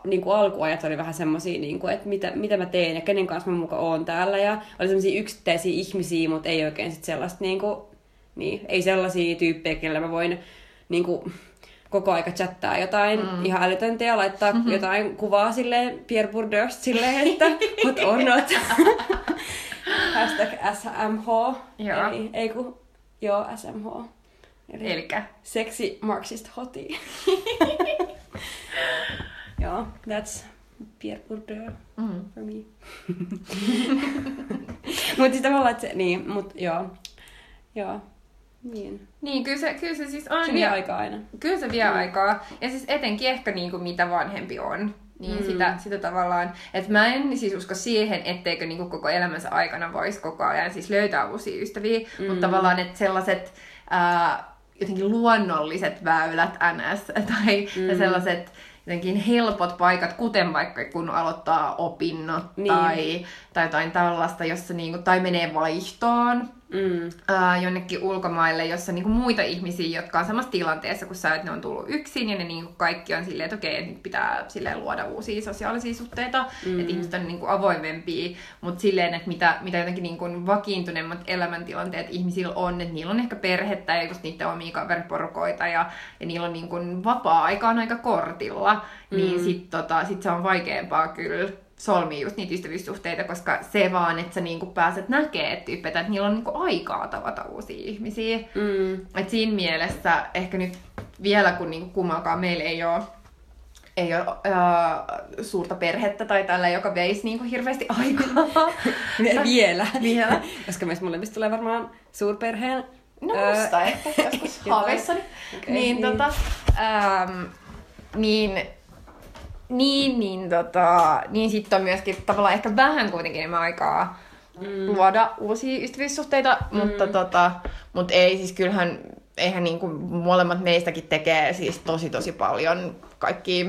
niin kun alkuajat oli vähän semmosia, niin kun, että mitä, mitä mä teen ja kenen kanssa mä mukaan oon täällä. Ja oli semmosia yksittäisiä ihmisiä, mutta ei oikein sit sellaista, niin kun, niin, ei sellaisia tyyppejä, kenellä mä voin niin kun, koko aika chattaa jotain mm. ihan älytöntä ja laittaa mm-hmm. jotain kuvaa silleen Pierre Bourdieu silleen, että mut on not. Hashtag S M H, joo. Eli, ei kun, joo, S M H, eli Elkä. Sexy Marxist Hoti. Joo, that's Pierre Bourdieu mm. for me. Mutta siis tavallaan, että se, niin, mut joo, joo. Niin. Niin, kyllä se, kyllä se siis on. Se vie aikaa aina. Kyllä se vie mm. aikaa. Ja siis etenkin ehkä niinku mitä vanhempi on. Niin mm. sitä, sitä tavallaan, että mä en siis usko siihen, etteikö niinku koko elämänsä aikana voisi koko ajan siis löytää uusia ystäviä, mm. mutta tavallaan, että sellaiset ää, jotenkin luonnolliset väylät ns. Tai mm. sellaiset jotenkin helpot paikat, kuten vaikka kun aloittaa opinnot niin. tai, tai jotain tällaista, jossa niinku, tai menee vaihtoon mm. ää, jonnekin ulkomaille, jossa niinku muita ihmisiä, jotka on samassa tilanteessa kuin sä, että ne on tullut yksin ja ne niinku kaikki on silleen, että okei, nyt pitää silleen luoda uusia sosiaalisia suhteita, mm. että ihmiset on niinku avoimempia, mutta silleen, että mitä, mitä jotenkin niinku vakiintuneemmat elämäntilanteet ihmisillä on, että niillä on ehkä perhettä ja just niiden omia kaveriporukoita ja, ja niillä on niinku vapaa-aika on aika kortilla, mm. niin sit, tota, sit se on vaikeampaa kyllä solmii just niitä ystävyyssuhteita, koska se vaan, että sä niinku pääset näkemään tyyppeitä, että niillä on niinku aikaa tavata uusia ihmisiä. Mm. Et siinä mielessä ehkä nyt vielä, kun niinku kummankaan meillä ei ole ei ole äh, suurta perhettä tai tällä, joka veisi niin kuin hirveästi aikaa. Vielä. Vielä. Koska meistä molemmista tulee varmaan suurperheen. No musta, öö. ehkä joskus haaveissani. Okay, niin, niin. Tota, ähm, niin, niin, niin, tota, niin sitten on myöskin tavallaan ehkä vähän kuitenkin enemmän aikaa mm. luoda uusia ystävyyssuhteita, mm. mutta tota, mut ei siis kyllähän, eihän niinku molemmat meistäkin tekee siis tosi tosi paljon kaikkia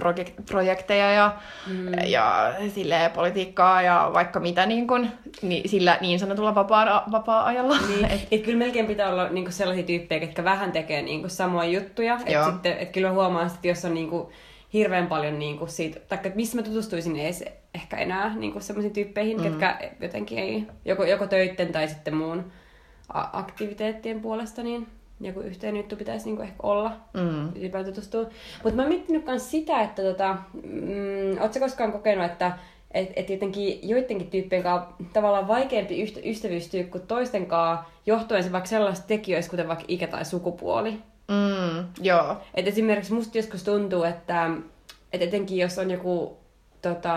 projek- projekteja ja, mm. ja silleen politiikkaa ja vaikka mitä niin kun, niin, sillä niin sanotulla vapaa, vapaa-ajalla. Niin, et, et kyllä melkein pitää olla niinku sellaisia tyyppejä, jotka vähän tekee niinku samoja juttuja. Et sitten, et kyllä huomaan, että jos on niinku hirveän paljon niinku siitä, tai missä mä tutustuisin edes ehkä enää niinku sellaisiin tyyppeihin, mm. ketkä jotenkin ei, joko, joko töitten tai sitten muun a- aktiviteettien puolesta, niin joku yhteen juttu pitäisi niinku ehkä olla, mm. ylipäätään tutustua. Mutta mä oon miettinyt myös sitä, että tota, mm, ootko sä koskaan kokenut, että et, et jotenkin joidenkin tyyppien kanssa tavallaan vaikeampi ystävystyy kuin toisten kanssa, johtuen se vaikka sellaisista tekijöistä, kuten vaikka ikä tai sukupuoli? Mm, joo. Et esimerkiksi musta joskus tuntuu, että et etenkin jos on joku... Tota,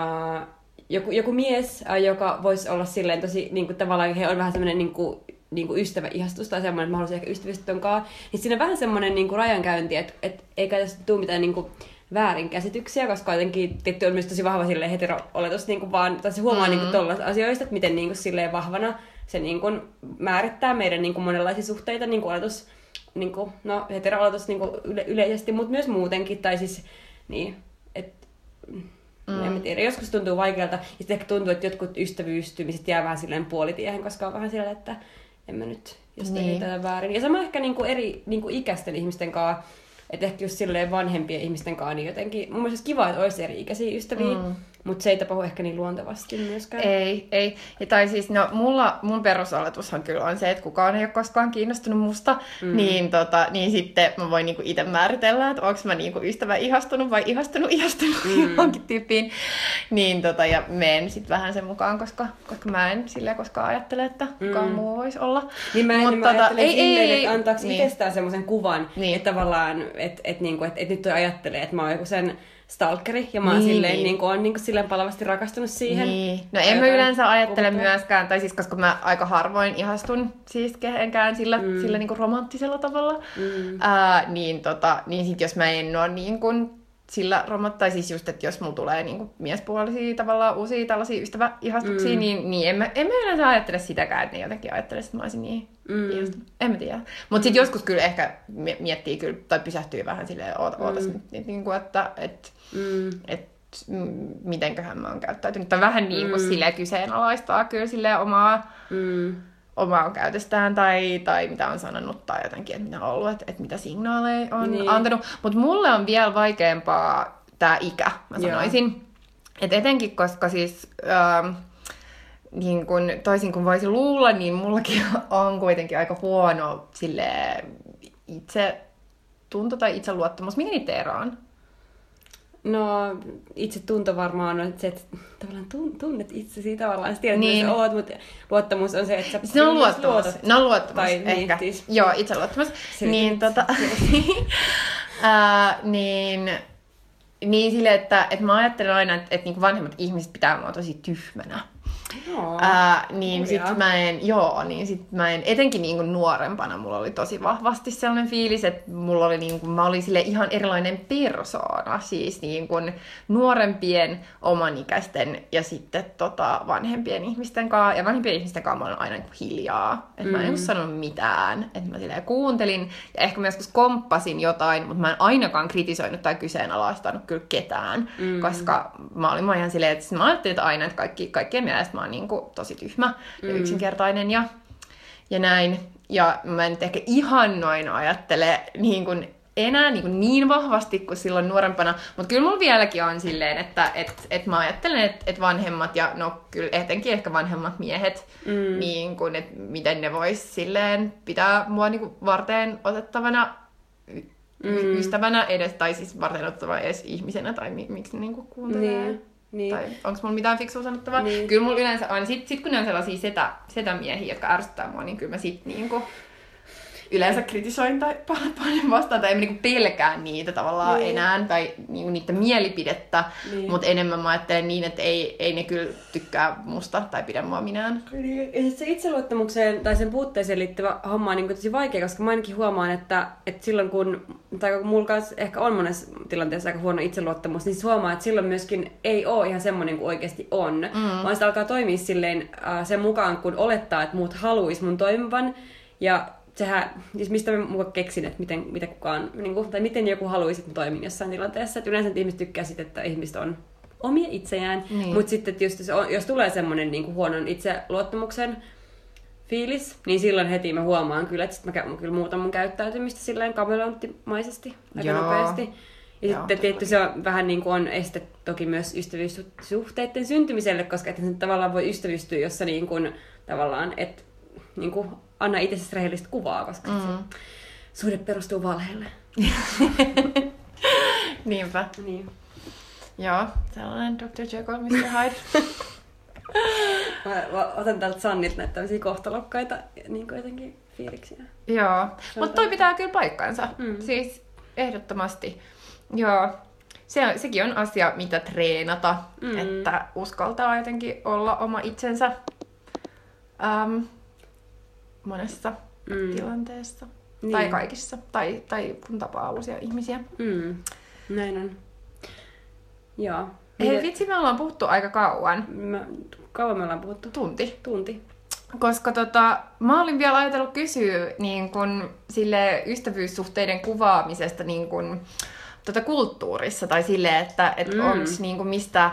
Joku, joku mies, joka voisi olla silleen tosi, niin kuin, tavallaan he on vähän semmoinen niin kuin, niin kuin ystäväihastus tai semmoinen, että mä haluaisin ehkä ystävystyä tonkaan. Niin siinä on vähän semmoinen niin kuin rajankäynti, että et, ei käytöstä tule mitään niin kuin väärinkäsityksiä, koska jotenkin tietty on myös tosi vahva silleen hetero-oletus, niin kuin vaan, tai se huomaa mm-hmm. niin kuin tollaista asioista, että miten niin kuin, silleen vahvana se niin kuin, määrittää meidän niin kuin, monenlaisia suhteita, niin kuin oletus, niin kuin, no hetero-oletus niin kuin yle- yleisesti, mutta myös muutenkin, tai siis niin, että... Mm. Tiedä. Joskus tuntuu vaikealta, ja sitten ehkä tuntuu, että jotkut ystävyystymiset jää vähän silleen puolitiehen, koska on vähän silleen, että en mä nyt jostain niin. tätä väärin. Ja sama ehkä niinku eri niinku ikäisten ihmisten kanssa, että ehkä just silleen vanhempien ihmisten kanssa, niin jotenkin mun mielestä kiva, että olisi eri ikäisiä ystäviä, mm. mutta se ei tapahdu ehkä niin luontevasti myöskään. Ei, ei. Ja tai siis, no mulla, mun perusoletushan kyllä on se, että kukaan ei ole koskaan kiinnostunut musta, mm. niin, tota, niin sitten mä voin niinku itse määritellä, että onko mä niinku ystävä ihastunut vai ihastunut ihastunut mm. johonkin tyyppiin. Niin tota, ja menen sitten vähän sen mukaan, koska, koska mä en silleen koskaan ajattele, että kukaan mm. muu voisi olla. Niin mä, Mut, niin mä tota, ei, silleen, ei, että antaako niin. itsestään semmoisen kuvan, niin. että tavallaan, että et, niinku, et, et nyt toi ajattelee, että mä oon joku sen... stalkeri, ja mä oon niin, silleen, niin. Niin kuin, niin kuin, silleen palavasti rakastunut siihen. Niin. No en mä yleensä ajattele puhutaan. Myöskään, tai siis koska mä aika harvoin ihastun siis kehenkään sillä, mm. sillä niin kuin romanttisella tavalla, mm. Ää, niin, tota, niin sit jos mä en oo niin kuin sillä romanttisella, tai siis just, että jos mulla tulee niin kuin miespuolisia tavallaan uusia tällaisia ystäväihastuksia, mm. niin, niin en, mä, en mä yleensä ajattele sitäkään, että ne jotenkin ajattele, että mä olisin niin mm. ihastunut. En mä tiedä. Mut sit joskus kyllä ehkä miettii kyllä, tai pysähtyy vähän silleen, ootas mm. nyt, niin kuin, että... että Mm. että m- mitenköhän mä oon käyttäytynyt. Tai vähän niin kuin mm. silleen kyseenalaistaa kyllä silleen omaa, mm. omaa käytöstään tai, tai mitä on sanonut tai jotenkin, että mitä on ollut, että, että mitä signaaleja on niin. antanut. Mutta mulle on vielä vaikeampaa tää ikä, mä sanoisin. Että etenkin, koska siis ähm, niin kun, toisin kuin voisi luulla, niin mullakin on kuitenkin aika huono silleen itse tunto tai itseluottamus. Mikä niitä ero on? No, itse tunto varmaan on se, että tavallaan tunnet itsesi tavallaan, sä tiedät, niin. mitä sä oot, mutta luottamus on se, että sä se on luottamus. luotat. No luottamus, tai ehkä. Niin, siis. Joo, itse luottamus. Niin, tota, äh, niin, niin sille, että, että mä ajattelen aina, että, että niinku vanhemmat ihmiset pitää mua tosi tyhmänä. Joo, Ää, niin sitten mä en, joo, niin sit mä en, etenkin niinku nuorempana mulla oli tosi vahvasti sellainen fiilis, että mulla oli niinku, mä olin sille ihan erilainen persoona, siis niinku nuorempien, omanikäisten ja sitten tota vanhempien ihmisten kanssa, ja vanhempien ihmisten kanssa mä olin aina niinku hiljaa, että mm. mä en niinku sanonut mitään, että mä silleen kuuntelin ja ehkä mä joskus komppasin jotain, mutta mä en ainakaan kritisoinut tai kyseenalaistanut kyllä ketään, mm. koska mä olin mä ihan silleen, että mä ajattelin aina, että kaikki, kaikkien mielestä mä oon niin kuin tosi tyhmä ja mm. yksinkertainen ja, ja näin. Ja mä en nyt ehkä ihan noin ajattele niin kuin enää niin, kuin niin vahvasti kuin silloin nuorempana. Mutta kyllä mulla vieläkin on silleen, että et, et mä ajattelen, että et vanhemmat ja no kyllä etenkin ehkä vanhemmat miehet, mm. niin kuin, että miten ne vois silleen pitää mua niin kuin varteen otettavana mm. ystävänä edes, tai siis varteen otettavana edes ihmisenä, tai mi- miksi ne niin kuin kuuntelee. Niin. Niin. Tai onko mulla mitään fiksua sanottavaa? Niin. Kyllä mulla yleensä on. Sitten sit kun ne on sellaisia setä, setämiehiä, jotka ärsyttää mua, niin kyllä mä sit niinku... yleensä kritisoin tai paljon vastaan, tai en niinku pelkään niitä tavallaan niin. enää, tai niinku niitä mielipidettä, niin. mutta enemmän mä ajattelen niin, että ei, ei ne kyllä tykkää musta tai pidä mua minään. Niin. Ja sitten se itseluottamukseen tai sen puutteeseen liittyvä homma on niinku tosi vaikea, koska mä ainakin huomaan, että, että silloin kun, tai kun mulla ehkä on monessa tilanteessa aika huono itseluottamus, niin huomaa, että silloin myöskin ei ole ihan semmoinen kuin oikeasti on, mm. vaan sitä alkaa toimia silleen äh, sen mukaan, kun olettaa, että muut haluaisi mun toimivan, ja sehän, siis mistä mä mukaan keksin, että miten, mitä kukaan, niin kuin, tai miten joku haluaisi, että mä toimin jossain tilanteessa. Et yleensä ihmiset tykkää sit, että ihmiset on omia itseään. Niin. Mutta sitten, just, jos tulee semmoinen niin kuin huonon itseluottamuksen fiilis, niin silloin heti mä huomaan kyllä, että sit mä, mä kyllä muutan mun käyttäytymistä silleen kameleonttimaisesti, aika Joo. nopeasti. Ja Joo, sitten tietysti se on vähän niin kuin on este toki myös ystävyyssuhteiden syntymiselle, koska että sen tavallaan voi ystävystyä, jossa niin kuin tavallaan, että niin kuin anna itsesi rehellistä kuvaa, koska mm. se suhde perustuu valheelle. Niinpä. Niin. Joo, sellainen Doctor Jekyll, mister Hyde. Mä otan täältä Sannilta näitä tämmöisiä kohtalokkaita niin kuin jotenkin fiiliksiä. Joo, mutta toi pitää kyllä paikkansa. Mm. Siis ehdottomasti. Joo, se, sekin on asia, mitä treenata, mm. että uskaltaa jotenkin olla oma itsensä äm, monessa mm. tilanteessa, niin. tai kaikissa, tai, tai kun tapaa uusia ihmisiä. Mm. Näin on. Joo. Hei, Miten... vitsi, me ollaan puhuttu aika kauan. Mä... Kauan me ollaan puhuttu? Tunti. Tunti. Koska tota, mä olin vielä ajatellut kysyä niin kun, sille ystävyyssuhteiden kuvaamisesta, niin kun, Tuota kulttuurissa tai sille, että et mm. onks niinku mistä,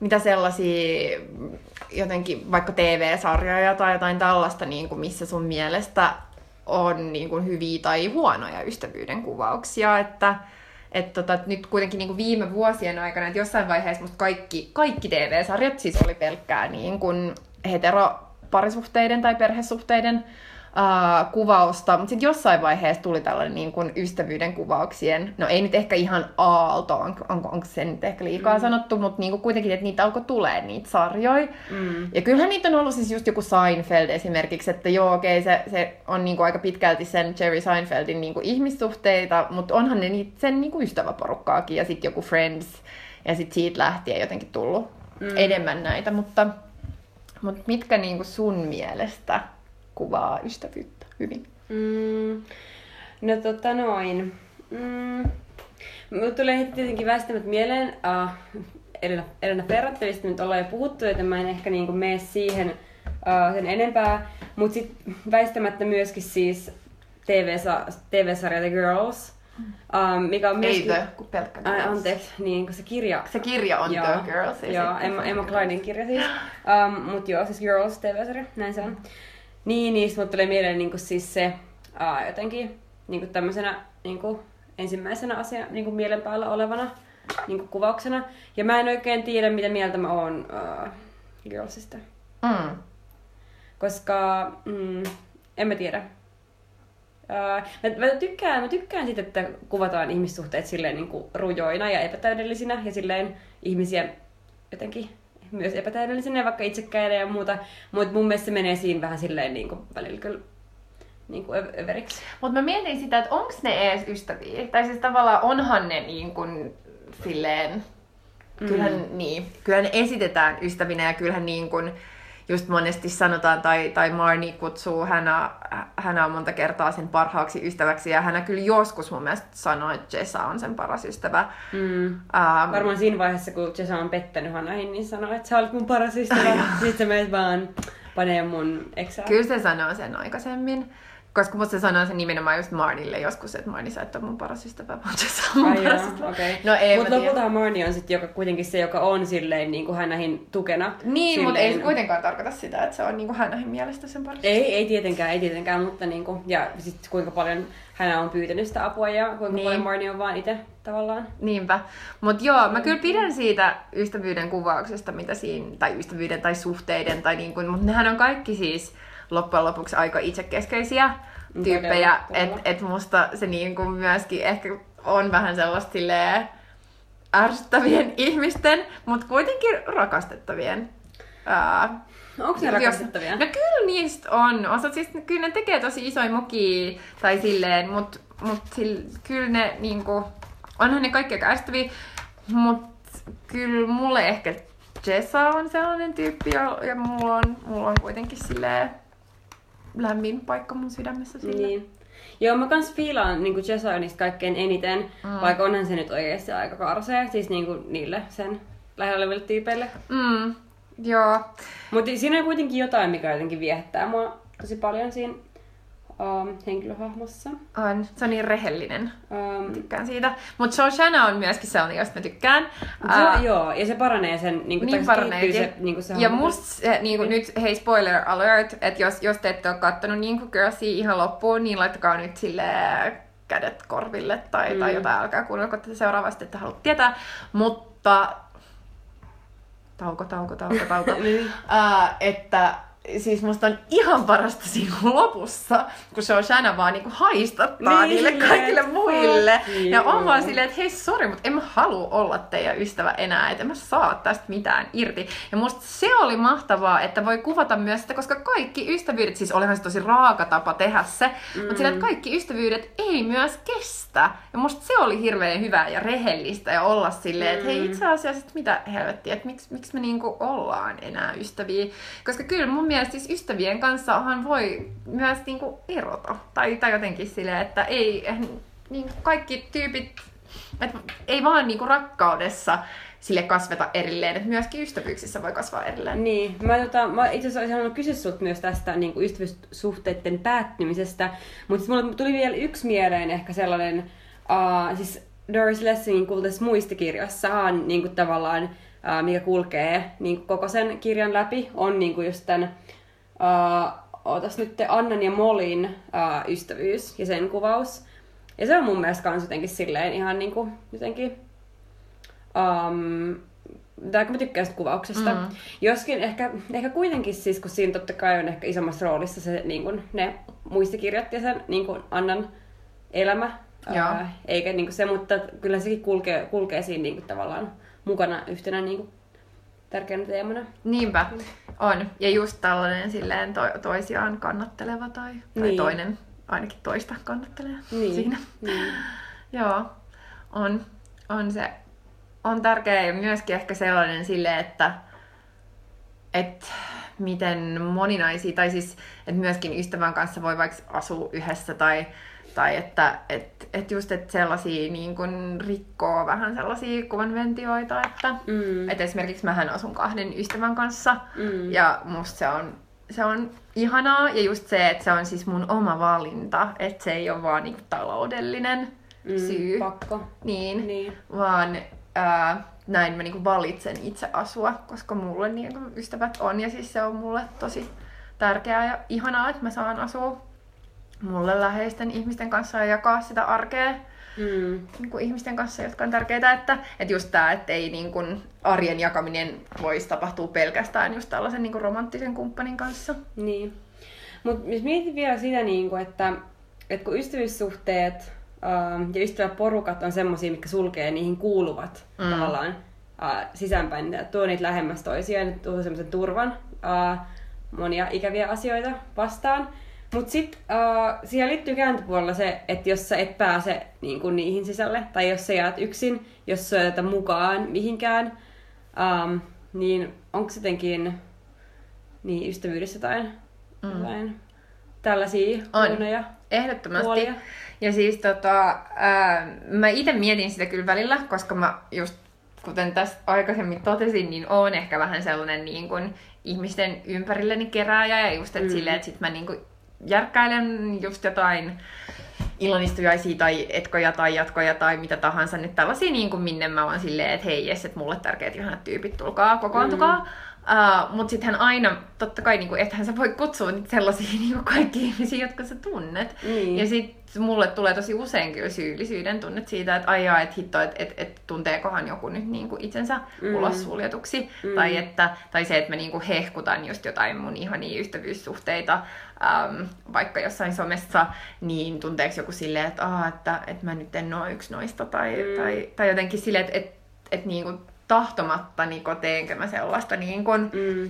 mitä sellaisia jotenkin vaikka T V-sarjoja tai jotain tällaista, niinku, missä sun mielestä on niinku hyviä tai huonoja ystävyyden kuvauksia, että et, tota, nyt kuitenkin niinku viime vuosien aikana, että jossain vaiheessa musta kaikki, kaikki T V-sarjat siis oli pelkkää niinku heteroparisuhteiden tai perhesuhteiden Uh, kuvausta, mutta sitten jossain vaiheessa tuli tällainen niin kuin ystävyyden kuvauksien, no ei nyt ehkä ihan aalto, on, on, onko se nyt ehkä liikaa mm. sanottu, mutta niin kuin kuitenkin, että niitä alkoi tulee niitä sarjoja. Mm. Ja kyllähän niitä on ollut siis just joku Seinfeld esimerkiksi, että joo okei, okay, se, se on niin kuin aika pitkälti sen Jerry Seinfeldin niin kuin ihmissuhteita, mutta onhan ne niitä sen niin kuin ystäväporukkaakin ja sitten joku Friends, ja sitten siitä lähtien jotenkin tullut mm. enemmän näitä, mutta, mutta mitkä niin kuin sun mielestä kuvaa ystävyyttä hyvin? Mm, no tota noin. Mm, mulle tulee heti tietenkin väistämättä mieleen uh, Elena, Elena Ferrante, mistä nyt ollaan jo puhuttu, joten mä en ehkä niinku mene siihen uh, sen enempää. Mut sit väistämättä myöskin siis T V-sarja The Girls. Um, mikä on myöskin... Ei The, kun pelkkä Girls. Ai, anteeksi, niin kun se kirja... Se kirja on joo, The Girls. Joo, Emma, Emma Clinen kirja siis. Um, mut joo, siis Girls T V-sarja, näin se on. Niin, niin sitten mut tulee mieleen niinku siis se aa, jotenkin niinku tämmöisenä niinku ensimmäisenä asiana niinku mielen päällä olevana niinku kuvauksena. Ja mä en oikein tiedä, mitä mieltä mä oon uh, Girlsista. Mm. Koska mm, en mä tiedä. Uh, mä, mä, tykkään, mä tykkään siitä, että kuvataan ihmissuhteet silleen niinku rujoina ja epätäydellisinä ja silleen ihmisiä jotenkin myös epätäydellisenä, vaikka itsekkäinen ja muuta. Mutta mun mielestä se menee siinä vähän silleen niin kuin välillä kyllä niin kuin överiksi. Mutta mä mietin sitä, että onks ne ees ystäviä? Tai siis tavallaan onhan ne niin kuin silleen... Kyllähän, mm. niin, kyllähän ne esitetään ystävinä ja kyllähän niin kuin just monesti sanotaan, tai, tai Marni kutsuu hänä, hänä monta kertaa sen parhaaksi ystäväksi, ja hänä kyllä joskus mun mielestä sanoo, että Jessa on sen paras ystävä. Mm. Um, Varmaan siinä vaiheessa, kun Jessa on pettänyt Hanahin, niin sanoo, että sä olet mun paras ystävä, sit sä menet vaan panee mun eksää. Kyllä se sanoo sen aikaisemmin, koska musta se sanoo sen nimenomaan just Marnille joskus, että Marni sä et ole mun paras ystävä, vaan Jessa on mun Ai paras joo, ystävä. Okay. No, mutta lopultahan Marni on sit joka, kuitenkin se, joka on silleen niin kuin Hanahin tukena. Niin, mutta ei se kuitenkaan tarkoita sitä, että se on niin kuin Hanahin mielestä sen paras ystävä. Ei, ei tietenkään, ei tietenkään, mutta niin kuin, ja sit kuinka paljon Hana on pyytänyt sitä apua ja kuinka niin. paljon Marni on vaan itse tavallaan. Niinpä. Mut joo, mä kyllä pidän siitä ystävyyden kuvauksesta, mitä siinä, tai ystävyyden tai suhteiden, tai niin kuin, mutta nehän on kaikki siis... loppujen lopuksi aika itsekeskeisiä tyyppejä, että et musta se niinku myöskin ehkä on vähän sellaista silleen ärsyttävien ihmisten, mutta kuitenkin rakastettavien ää, Onko ne rakastettavia? No kyllä niistä on. Osa, siis, kyllä ne tekee tosi isoja mokia tai silleen, mutta mut, kyllä ne niinku, onhan ne kaikki ärsyttäviä, mutta kyllä mulle ehkä Jessa on sellainen tyyppi ja mulla on, mulla on kuitenkin silleen lämmin paikka mun sydämessä sille. Niin. Joo, mä kans fiilaan niinku Jessonista kaikkein eniten, mm. vaikka onhan se nyt oikeesti aika karsee, siis niinku niille sen lähellä oleville tyypeille. Mm. Joo. Mutta siinä on kuitenkin jotain, mikä jotenkin viehättää mua tosi paljon siinä um, henkilöhahmossa. On. Se on niin rehellinen. Um, tykkään siitä. Mutta Shoshana on myöskin sellainen, josta mä tykkään. Joo, uh, joo. Ja se paranee sen. Niinku, niin paranee. Se, niinku, se ja on musta se, niinku, nyt, hei spoiler alert, että jos, jos te ette ole kattonut niinku Girlsia ihan loppuun, niin laittakaa nyt silleen kädet korville tai, mm. tai jotain. Alkaa kuunnella tätä seuraavasti, että haluat tietää. Mutta... Tauko, tauko, tauko, tauko. uh, että siis musta on ihan parasta siinä lopussa, kun Shoshana vaan niinku haistattaa niille, niille kaikille muille. Niin. Ja on vaan silleen, että hei, sori, mutta en mä halua olla teidän ystävä enää, että en mä saa tästä mitään irti. Ja musta se oli mahtavaa, että voi kuvata myös sitä, koska kaikki ystävyydet, siis olihan se tosi raaka tapa tehdä se, mm. mutta silleen, että kaikki ystävyydet ei myös kestä. Ja musta se oli hirveän hyvää ja rehellistä ja olla silleen, että hei, itse asiassa, mitä helvettiä, että miksi, miksi me niinku ollaan enää ystäviä. Koska kyllä mun mielestä siis ystävien kanssahan voi myös niinku erota. Tai, tai jotenkin silleen, että ei, niin kaikki tyypit, että ei vaan niinku rakkaudessa sille kasveta erilleen, että myöskin ystävyyksissä voi kasvaa erilleen. Niin, mä, tota, mä itse asiassa olisin halunnut kysyä sulta myös tästä niinku ystävyyssuhteiden päättymisestä, mutta siis mulle tuli vielä yksi mieleen ehkä sellainen, uh, siis Doris Lessingin kultaisessa muistikirjassahan niinku tavallaan Uh, mikä kulkee niin koko sen kirjan läpi, on niin kuin just tämän, uh, ootas nyt te Annan ja Molin uh, ystävyys ja sen kuvaus. Ja se on mun mielestä kans jotenkin silleen ihan niin kuin jotenkin, um, tai kun mä tykkään sitä kuvauksesta. Mm. Joskin ehkä, ehkä kuitenkin siis, kun siinä totta kai on ehkä isommassa roolissa se, niin kuin ne muistikirjat ja sen niin kuin Annan elämä, uh, eikä niin kuin se, mutta kyllä sekin kulkee, kulkee siinä niin kuin tavallaan mukana yhtenä niinku tärkeänä teemana. Niinpä, on. Ja just tällainen silleen to- toisiaan kannatteleva tai, tai niin. Toinen ainakin toista kannattelee niin. Siinä. Niin. Joo, on, on se. On tärkeä ja myöskin ehkä sellainen silleen, että että miten moninaisia, tai siis että myöskin ystävän kanssa voi vaikka asua yhdessä tai tai että et, et just et sellaisia niin kun rikkoo vähän sellaisia konventioita, että mm. et esimerkiksi mähän asun kahden ystävän kanssa mm. ja musta se on, se on ihanaa ja just se, että se on siis mun oma valinta, että se ei ole vaan niinku taloudellinen mm, syy, pakko. Niin, niin. Vaan ää, näin mä niinku valitsen itse asua, koska mulle niinku ystävät on ja siis se on mulle tosi tärkeää ja ihanaa, että mä saan asua mulle läheisten ihmisten kanssa ja jakaa sitä arkea mm. niin kuin ihmisten kanssa, jotka on tärkeitä. Että, että just tämä, että ei niin kuin arjen jakaminen voisi tapahtua pelkästään just tällaisen niin kuin romanttisen kumppanin kanssa. Niin. Mutta jos mietit vielä sitä, niin kuin, että, että kun ystävyyssuhteet ähm, ja ystäväporukat on semmoisia, mitkä sulkee niihin kuuluvat mm. tavallaan äh, sisäänpäin, että tuo niitä lähemmäs toisiaan ja tuo semmoisen turvan äh, monia ikäviä asioita vastaan. Mut sit uh, siihen liittyy kääntöpuolella se, että jos sä et pääse niin kuin niihin sisälle, tai jos sä jäät yksin, jos sä jäät mukaan mihinkään, um, niin onko jotenkin niin, ystävyydessä jotain, mm. jotain tällaisia huonoja ehdottomasti. Puolia? Ja siis tota, äh, mä ite mietin sitä kyllä välillä, koska mä just, kuten tässä aikaisemmin totesin, niin oon ehkä vähän sellainen niin kuin ihmisten ympärilleni kerääjä, ja just et mm. silleen, että sit mä niin kuin järkkäilen just jotain illanistujaisia tai etkoja tai jatkoja tai mitä tahansa. Nyt tällaisia, niin kuin minne mä oon silleen, että hei jes, että mulle tärkeät ihanat tyypit, tulkaa, kokoontukaa. Mm. Uh, mut sittenhän aina, totta kai, niin kuin, ethän sä voi kutsua nyt sellaisia niin kuin kaikki ihmisiä, jotka sä tunnet. Mm. Ja sit mulle tulee tosi usein kyllä syyllisyyden tunnet siitä, että aijaa, että hitto, että et, et, tunteekohan joku nyt niin kuin itsensä mm. ulos suljetuksi. Mm. Tai, että, tai se, että mä niin kuin hehkutan just jotain mun ihania ystävyyssuhteita. Um, vaikka jossain somessa, niin tunteeko joku silleen, että, ah, että, että mä nyt en oo yksi noista, tai, mm. tai, tai jotenkin silleen, että, että, että, että niin kuin tahtomattani koteenkö mä sellaista niin kuin, mm.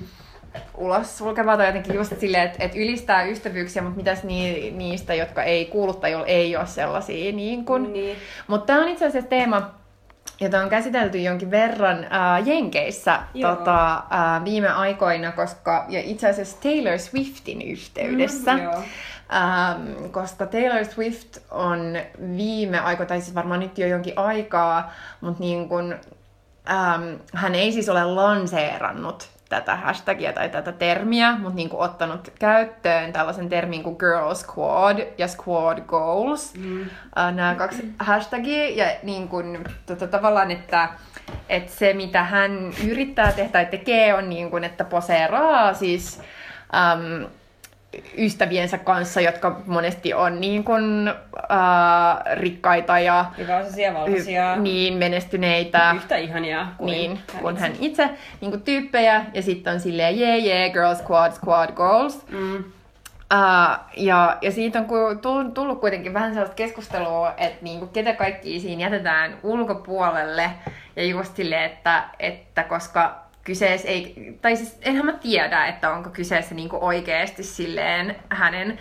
ulos sulkevaa tai jotenkin just silleen, että et ylistää ystävyyksiä, mutta mitäs ni, niistä, jotka ei kuulu tai ei ole sellaisia. Niin niin. Mutta tämä on itse asiassa teema, jota on käsitelty jonkin verran ää, Jenkeissä tota, ää, viime aikoina, koska ja itse asiassa Taylor Swiftin yhteydessä. Mm, Ähm, koska Taylor Swift on viime aikoina, tai siis varmaan nyt jo jonkin aikaa, mutta niin kun, ähm, hän ei siis ole lanseerannut tätä hashtagia tai tätä termiä, mutta niin kun ottanut käyttöön tällaisen termin kuin Girl Squad ja Squad Goals. Mm. Äh, nämä kaksi hashtagia ja niin kun, tota, tavallaan, että et se mitä hän yrittää tehdä tai tekee on niin kun, että poseeraa siis... Ähm, ystäviensä kanssa, jotka monesti on niin kuin, äh, rikkaita ja hy- niin, menestyneitä. Yhtä ihania kuin, niin, hän, kuin itse. hän itse. Niin kuin tyyppejä. Ja sitten on silleen, jee, yeah, yeah, jee, girls, squad, squad, girls. Mm. Uh, ja, ja siitä on tullut kuitenkin vähän sellaista keskustelua, että niinku ketä kaikkia siinä jätetään ulkopuolelle. Ja just silleen, että, että koska... Kyseessä ei, tai siis enhän mä tiedä, että onko kyseessä niinku oikeasti silleen hänen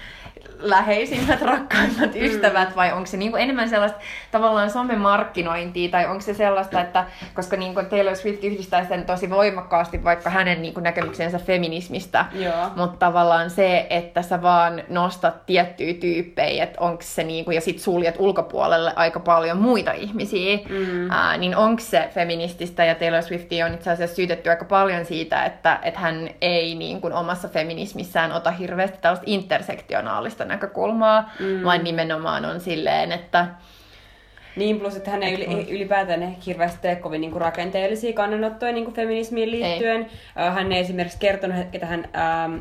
läheisimmät, rakkaimmat ystävät, vai onko se niinku enemmän sellaista tavallaan somemarkkinointia, tai onko se sellaista, että koska niinku Taylor Swift yhdistää sen tosi voimakkaasti vaikka hänen niinku näkemyksensä feminismistä, mutta tavallaan se, että sä vaan nostat tiettyjä tyyppejä, että onko se niinku, ja sit suljet ulkopuolelle aika paljon muita ihmisiä, mm. ää, niin onko se feminististä, ja Taylor Swiftia on itse asiassa syytetty aika paljon siitä, että, että hän ei niin kuin omassa feminismissään ota hirveästi tällaista intersektionaalista näkökulmaa, mm. vaan nimenomaan on silleen, että... Niin, plus että hän ei yl- ylipäätään ehkä hirveästi tee kovin niin kuin rakenteellisia kannanottoja niin kuin feminismiin liittyen. Ei. Hän ei esimerkiksi kertonut, että hän ähm,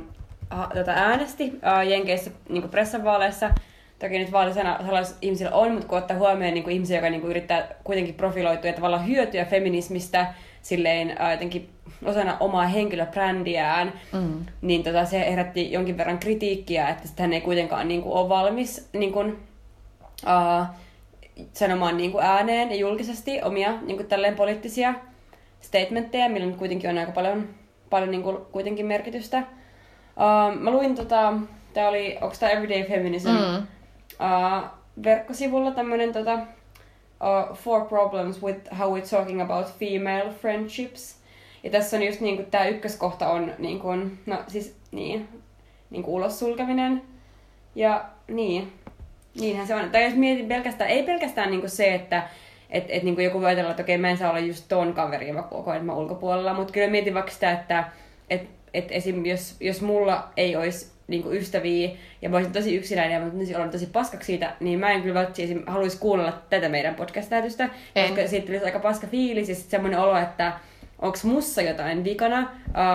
tota äänesti äh, Jenkeissä niin kuin pressavaaleissa. Toki nyt vaalisana sellaisilla ihmisillä on, mutta kun ottaa huomioon niin kuin ihmisiä, jotka niin kuin yrittää kuitenkin profiloitua ja tavallaan hyötyä feminismistä, silleen äh, jotenkin osana omaa henkilöbrändiään, mm. niin tota, se herätti jonkin verran kritiikkiä, että hän ei kuitenkaan niin kuin, ole valmis niin kuin, äh, sanomaan niin kuin, ääneen ja julkisesti omia niin kuin, tälleen poliittisia statementteja, millä nyt kuitenkin on aika paljon, paljon niin kuin, kuitenkin merkitystä. Äh, mä luin, tota, tää oli, onko tää Everyday Feminism mm. äh, verkkosivulla tämmönen tota, Uh, four problems with how we're talking about female friendships. Ja tässä on just niinku tää ykköskohta on niinku, no siis niin, niinku ulos sulkeminen. Ja niin, niinhän se on. Tai jos mietin pelkästään, ei pelkästään niinku se, että et, et niinku joku voi ajatella, että okei okay, mä en saa olla just ton kaverin, vaikka koko ajan mä ulkopuolella. Mut kyllä mietin vaikka sitä, että et, et esim jos, jos mulla ei ois niinku ystäviä, ja mä olisin tosi yksinäinen, mutta olen tosi paskaksi siitä, niin mä en kyllä haluaisi kuunnella tätä meidän podcast-lähetystä, koska siitä tulisi aika paska fiilis, ja sitten semmoinen olo, että onks mussa jotain vikana,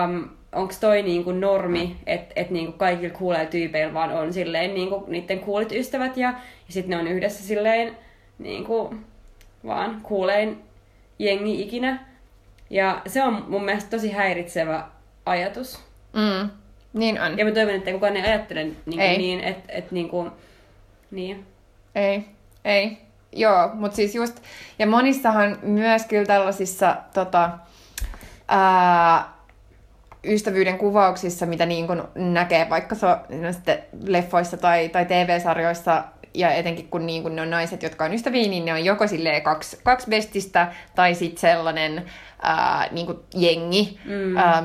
um, onks toi niinku normi, että et niinku kaikilla kuulee tyypeillä vaan on silleen niinku niitten kuulit ystävät, ja, ja sitten ne on yhdessä silleen niinku vaan kuuleen jengi ikinä. Ja se on mun mielestä tosi häiritsevä ajatus. Mm. Niin on. Ja mä toivon, että kukaan ei ajattele niin, niin että et, niin kuin, niin. Ei, ei. Joo, mut siis just, ja monissahan myös kyllä tällaisissa tota, ää, ystävyyden kuvauksissa, mitä niin kuin näkee vaikka so, no sitten leffoissa tai, tai T V-sarjoissa, ja etenkin kun, niin kun ne on naiset, jotka on ystäviä, niin ne on joko silleen kaksi, kaksi bestistä, tai sitten sellainen ää, niin kuin jengi, mm. äm,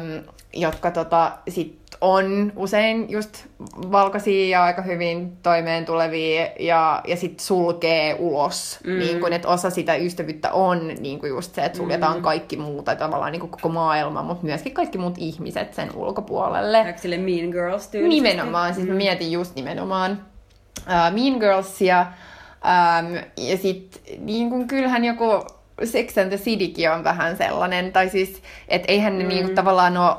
jotka tota, sit on usein just valkoisia ja aika hyvin toimeen tulevia ja, ja sit sulkee ulos. Mm. Niin kun, et osa sitä ystävyyttä on niin kun just se, että suljetaan mm. kaikki muut tai tavallaan niin kun koko maailma, mutta myöskin kaikki muut ihmiset sen ulkopuolelle. Onko sille Mean Girls tyylisesti? Nimenomaan, siis mm. mietin just nimenomaan uh, Mean Girlsia. Um, ja sit niin kun kyllähän joku... Sex and the Citykin on vähän sellainen, tai siis, et eihän ne mm. niinku tavallaan ole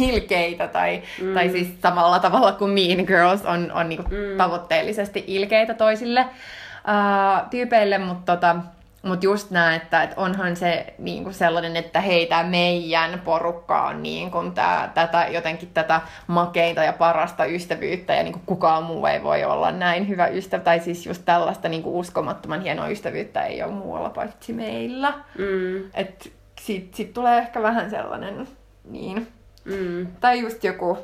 ilkeitä, tai, mm. tai siis samalla tavalla kuin Mean Girls on, on niinku mm. tavoitteellisesti ilkeitä toisille uh, tyypeille, mutta tota, mut just nää, että et onhan se niinku sellainen, että hei, tää meidän porukka on niinku tää, tätä, jotenkin tätä makeinta ja parasta ystävyyttä, ja niinku kukaan muu ei voi olla näin hyvä ystävä. Tai siis just tällaista niinku uskomattoman hienoa ystävyyttä ei ole muualla paitsi meillä. Mm. Et sit, sit tulee ehkä vähän sellainen niin, Mm. Tai just joku,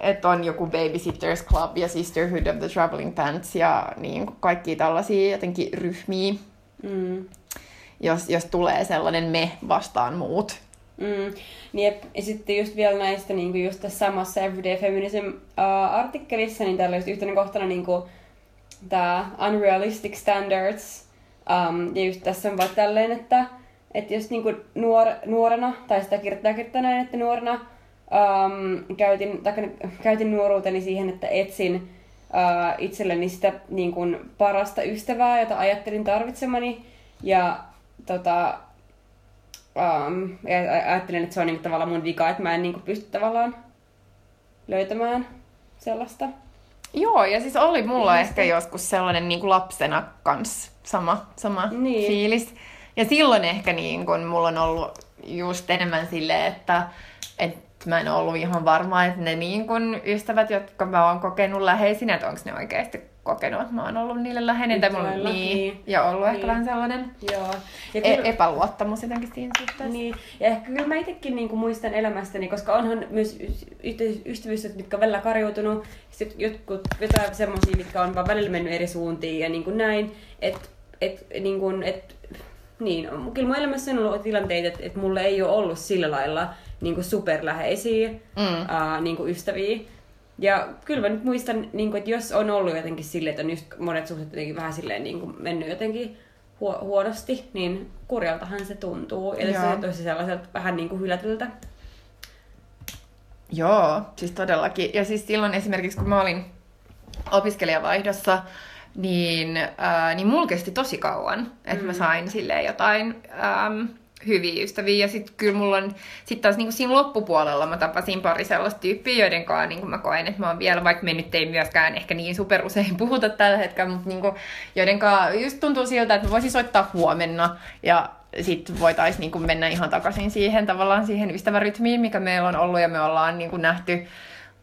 että on joku Babysitter's Club ja Sisterhood of the Traveling Pants ja niin, kaikki tällaisia jotenkin ryhmiä, mm. jos, jos tulee sellainen me vastaan muut. Mm. Niin, ja sitten just vielä näistä niin just tässä samassa Everyday Feminism-artikkelissa, niin täällä just yhtenä kohtana niin tämä Unrealistic Standards. Um, ja just tässä on vaan tälleen, että, että jos niin nuor, nuorena, tai sitä kirjoittaa kirjoittaa näin, että nuorena um, käytin, tai, käytin nuoruuteni siihen, että etsin uh, itselleni sitä niin kuin parasta ystävää, jota ajattelin tarvitsemani. Ja tota... Um, ajattelen, että se on niinku tavallaan mun vika, että mä en niinku pysty tavallaan löytämään sellaista. Joo, ja siis oli mulla ihmistä. Ehkä joskus sellainen niinku lapsena kans sama, sama niin. fiilis. Ja silloin ehkä niinku, mulla on ollut just enemmän silleen, että et mä en ollut ihan varma, että ne niinku ystävät, jotka mä oon kokenut läheisinä, että onko ne oikeasti kokenut, että mä oon ollut niille läheinen. Tai mulla, niin, niin. Ja ollut niin. Ehkä vähän sellainen joo. Ja kyllä, e- epäluottamus jotenkin siinä suhteessa. Niin. Ja ehkä kyllä mä itsekin niinku muistan elämästäni, koska onhan myös ystävyyssuhteet, mitkä on välillä karjuutunut. Sitten jotkut jotain semmosia, mitkä on vaan välillä mennyt eri suuntiin ja niinku näin. Et, et, niinku, et, niin. Kyllä mun elämässä on ollut tilanteita, että et mulla ei ole ollut sillä lailla niinku superläheisiä mm. uh, niinku ystäviä. Ja kyllä mä nyt muistan, että jos on ollut jotenkin silleen, että on just monet suhteet jotenkin vähän silleen niin mennyt jotenkin huonosti, niin kurjaltahan se tuntuu. Eli se on tosi sellaiselta vähän niin kuin hylätyltä. Joo, siis todellakin. Ja siis silloin esimerkiksi, kun mä olin opiskelijavaihdossa, niin, äh, niin mulla kesti tosi kauan, että mm. mä sain silleen jotain... Ähm, hyviä ystäviä. Ja sitten kyllä mulla on, sitten taas niinku siinä loppupuolella mä tapasin pari sellaista tyyppiä, joiden kanssa niinku mä koen, että mä oon vielä, vaikka me nyt ei myöskään ehkä niin super usein puhuta tällä hetkellä, mutta niinku, joiden kanssa just tuntuu siltä, että mä voisin soittaa huomenna ja sitten voitaisiin niinku mennä ihan takaisin siihen tavallaan siihen ystävärytmiin, mikä meillä on ollut ja me ollaan niinku nähty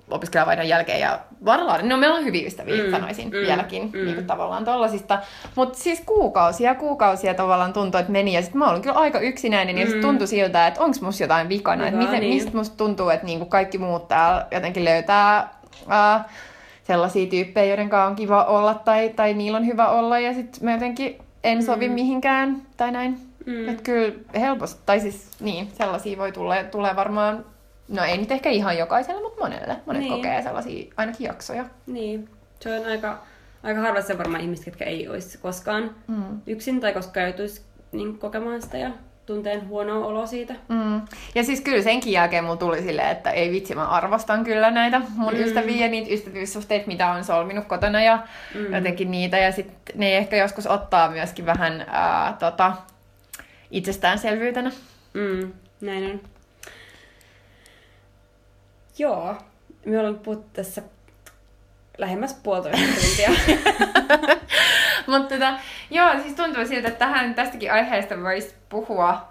opiskelijavaihdon jälkeen ja varmaan, no meillä on hyviä ystäviä, mm, sanoisin mm, vieläkin, mm. Niin tavallaan tollasista. Mutta siis kuukausia, kuukausia tavallaan tuntui, että meni ja sitten mä olin kyllä aika yksinäinen mm. ja sitten tuntui siltä, että onko musta jotain vikana, että miten, niin. mistä musta tuntuu, että niinku kaikki muut täällä jotenkin löytää äh, sellaisia tyyppejä, joiden kanssa on kiva olla tai, tai niillä on hyvä olla ja sitten mä jotenkin en sovi mm. mihinkään tai näin. Mm. Että kyllä helposti, tai siis niin, sellaisia voi tulla, tulee varmaan. No ei nyt ehkä ihan jokaisella, mutta monelle. Monet niin. kokee sellaisia ainakin jaksoja. Niin. Se on aika, aika harvassa varmaan ihmiset, jotka ei olisi koskaan mm. yksin tai koskaan joutuisi niin, kokemaan sitä ja tunteen huonoa oloa siitä. Mm. Ja siis kyllä senkin jälkeen mulla tuli silleen, että ei vitsi, mä arvostan kyllä näitä mun mm. ystäviä ja niitä ystävyyssuhteita, mitä on solminut kotona ja mm. jotenkin niitä. Ja sitten ne ehkä joskus ottaa myöskin vähän ää, tota, itsestäänselvyytenä. Mm. Näin on. Joo, me ollaan puhuttu tässä lähemmäs puolitoista tuntia. Mutta tota, joo, siis tuntuu siltä, että tähän, tästäkin aiheesta voisi puhua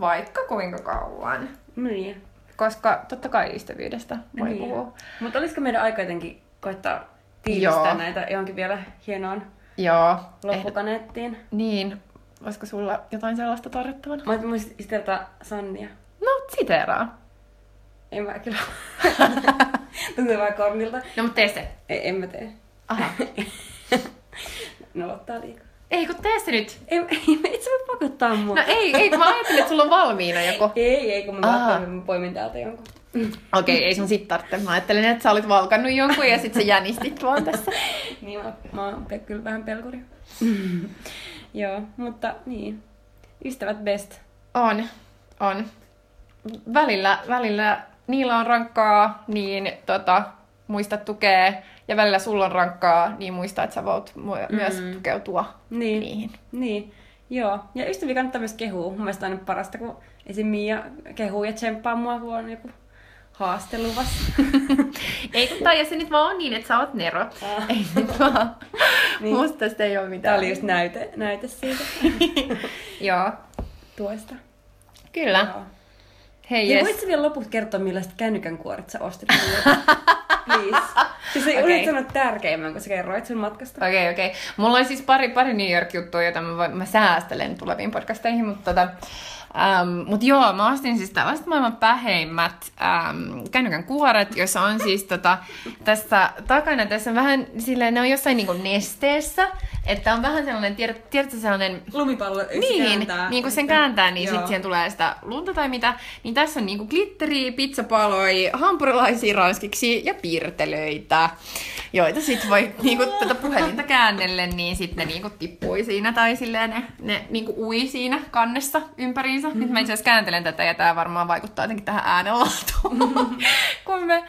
vaikka kuinka kauan. Niin. Koska totta kai ystävyydestä voi niin. puhua. Mutta olisiko meidän aika jotenkin koittaa tiivistää joo. näitä johonkin vielä hienoon joo. loppukaneettiin? Eh, niin, olisiko sulla jotain sellaista tarjottavana? Mä otin muistaa Sannia. No, siteeraa. En mä kyllä. Tuntuu vaan kornilta. No mut tee se. Ei, en mä tee. Aha. Nolottaa liikaa. Ei kun tee se nyt. Ei, et sä voi pakottaa mua. No ei, ei kun mä ajattelin, että sulla on valmiina joku. Ei, ei kun mä ajattelin, mä poimin täältä jonkun. Okei, okay, ei sun sit tarvitse. Mä ajattelin, että sä olit valkannut jonkun ja sit sä jänistit vaan tässä. Niin, mä, mä oon pe- kyllä vähän pelkuri. Joo, mutta niin. Ystävät best. On, on. Välillä, välillä niillä on rankkaa, niin tota, muista tukea. Ja välillä sulla on rankkaa, niin muista, että sä voit mu- myös mm. tukeutua niin. niihin. Niin, joo. Ja ystäviä kannattaa myös kehua. Mun mielestä on aina parasta, kun esim. Miia kehuu ja tsemppaa mua, kun on joku haaste luvassa. Ei kun tai, jos se nyt vaan on niin, että sä oot nero. Ah. Ei nyt vaan. Niin. Musta tästä ei ole mitään. Tää oli just näyte, näyte siitä. Joo. Tuosta. Kyllä. Joo. Hei, yes. Voitko vielä lopuksi kertoa, millaiset kännykän kuoret sä ostit? Please. Siis ei okay. Yrit sanoa tärkeimmän, kun sä kerroit sun matkasta. Okei, okay, okei. Okay. Mulla on siis pari, pari New York-juttua, jota mä, mä säästelen tuleviin podcasteihin, mutta tota, Ähm, Mutta joo, mä ostin siis tällaiset maailman päheimmät ähm, kännykän kuoret, joissa on siis tota, tässä takana, tässä vähän silleen, ne on jossain niinku nesteessä, että on vähän sellainen, tiedät, tiedätkö sellainen... Lumipallo, eikö niin, se kääntää? Niin, kun sen kääntää, niin sitten siihen tulee sitä lunta tai mitä. Niin tässä on niinku glitteriä, pizzapaloja, hampurilaisia ranskiksi ja piirtelöitä, joita sitten voi niinku tätä puhelinta käännelle, niin sitten ne niinku tippui siinä tai silleen ne, ne niinku ui siinä kannessa ympäriinsä. Mm-hmm. Nyt mä itse asiassa kääntelen tätä ja tää varmaan vaikuttaa jotenkin tähän äänenlaatuun, mm-hmm. kun me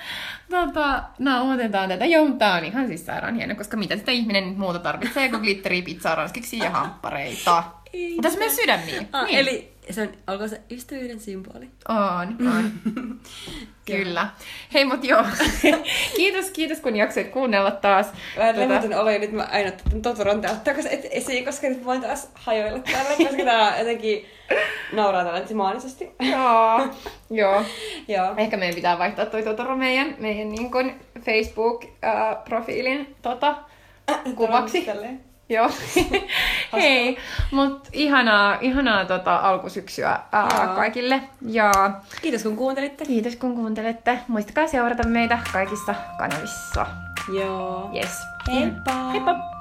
tota, nautetaan tätä. Joo, tää on ihan siis sairaan hieno, koska mitä sitä ihminen nyt muuta tarvitsee kuin glitteriä, pizzaa, ranskiksi ja hamppareita. Tässä on myös sydämiä. Ah, niin. Eli se on, alkoi se ystävyyden symboli. On, on. Kyllä. Hei, mut joo. kiitos, kiitos kun jaksoit kuunnella taas. Mä en muuten ole, nyt mä aina Totoron täyttää esiin, koska nyt voin taas hajoilla täällä, koska tää jotenkin nauraa tällä timaanisesti. Joo. Joo. Joo. Ehkä meidän pitää vaihtaa toi Totoro meidän, meidän niin kun Facebook-profiilin tota, kuvaksi. Joo. Hei, mut ihanaa, ihanaa tota, alkusyksyä ää, kaikille. Ja kiitos kun kuuntelitte. Kiitos kun kuuntelette. Muistakaa seurata meitä kaikissa kanavissa. Joo. Yes. Heippa. Heippa.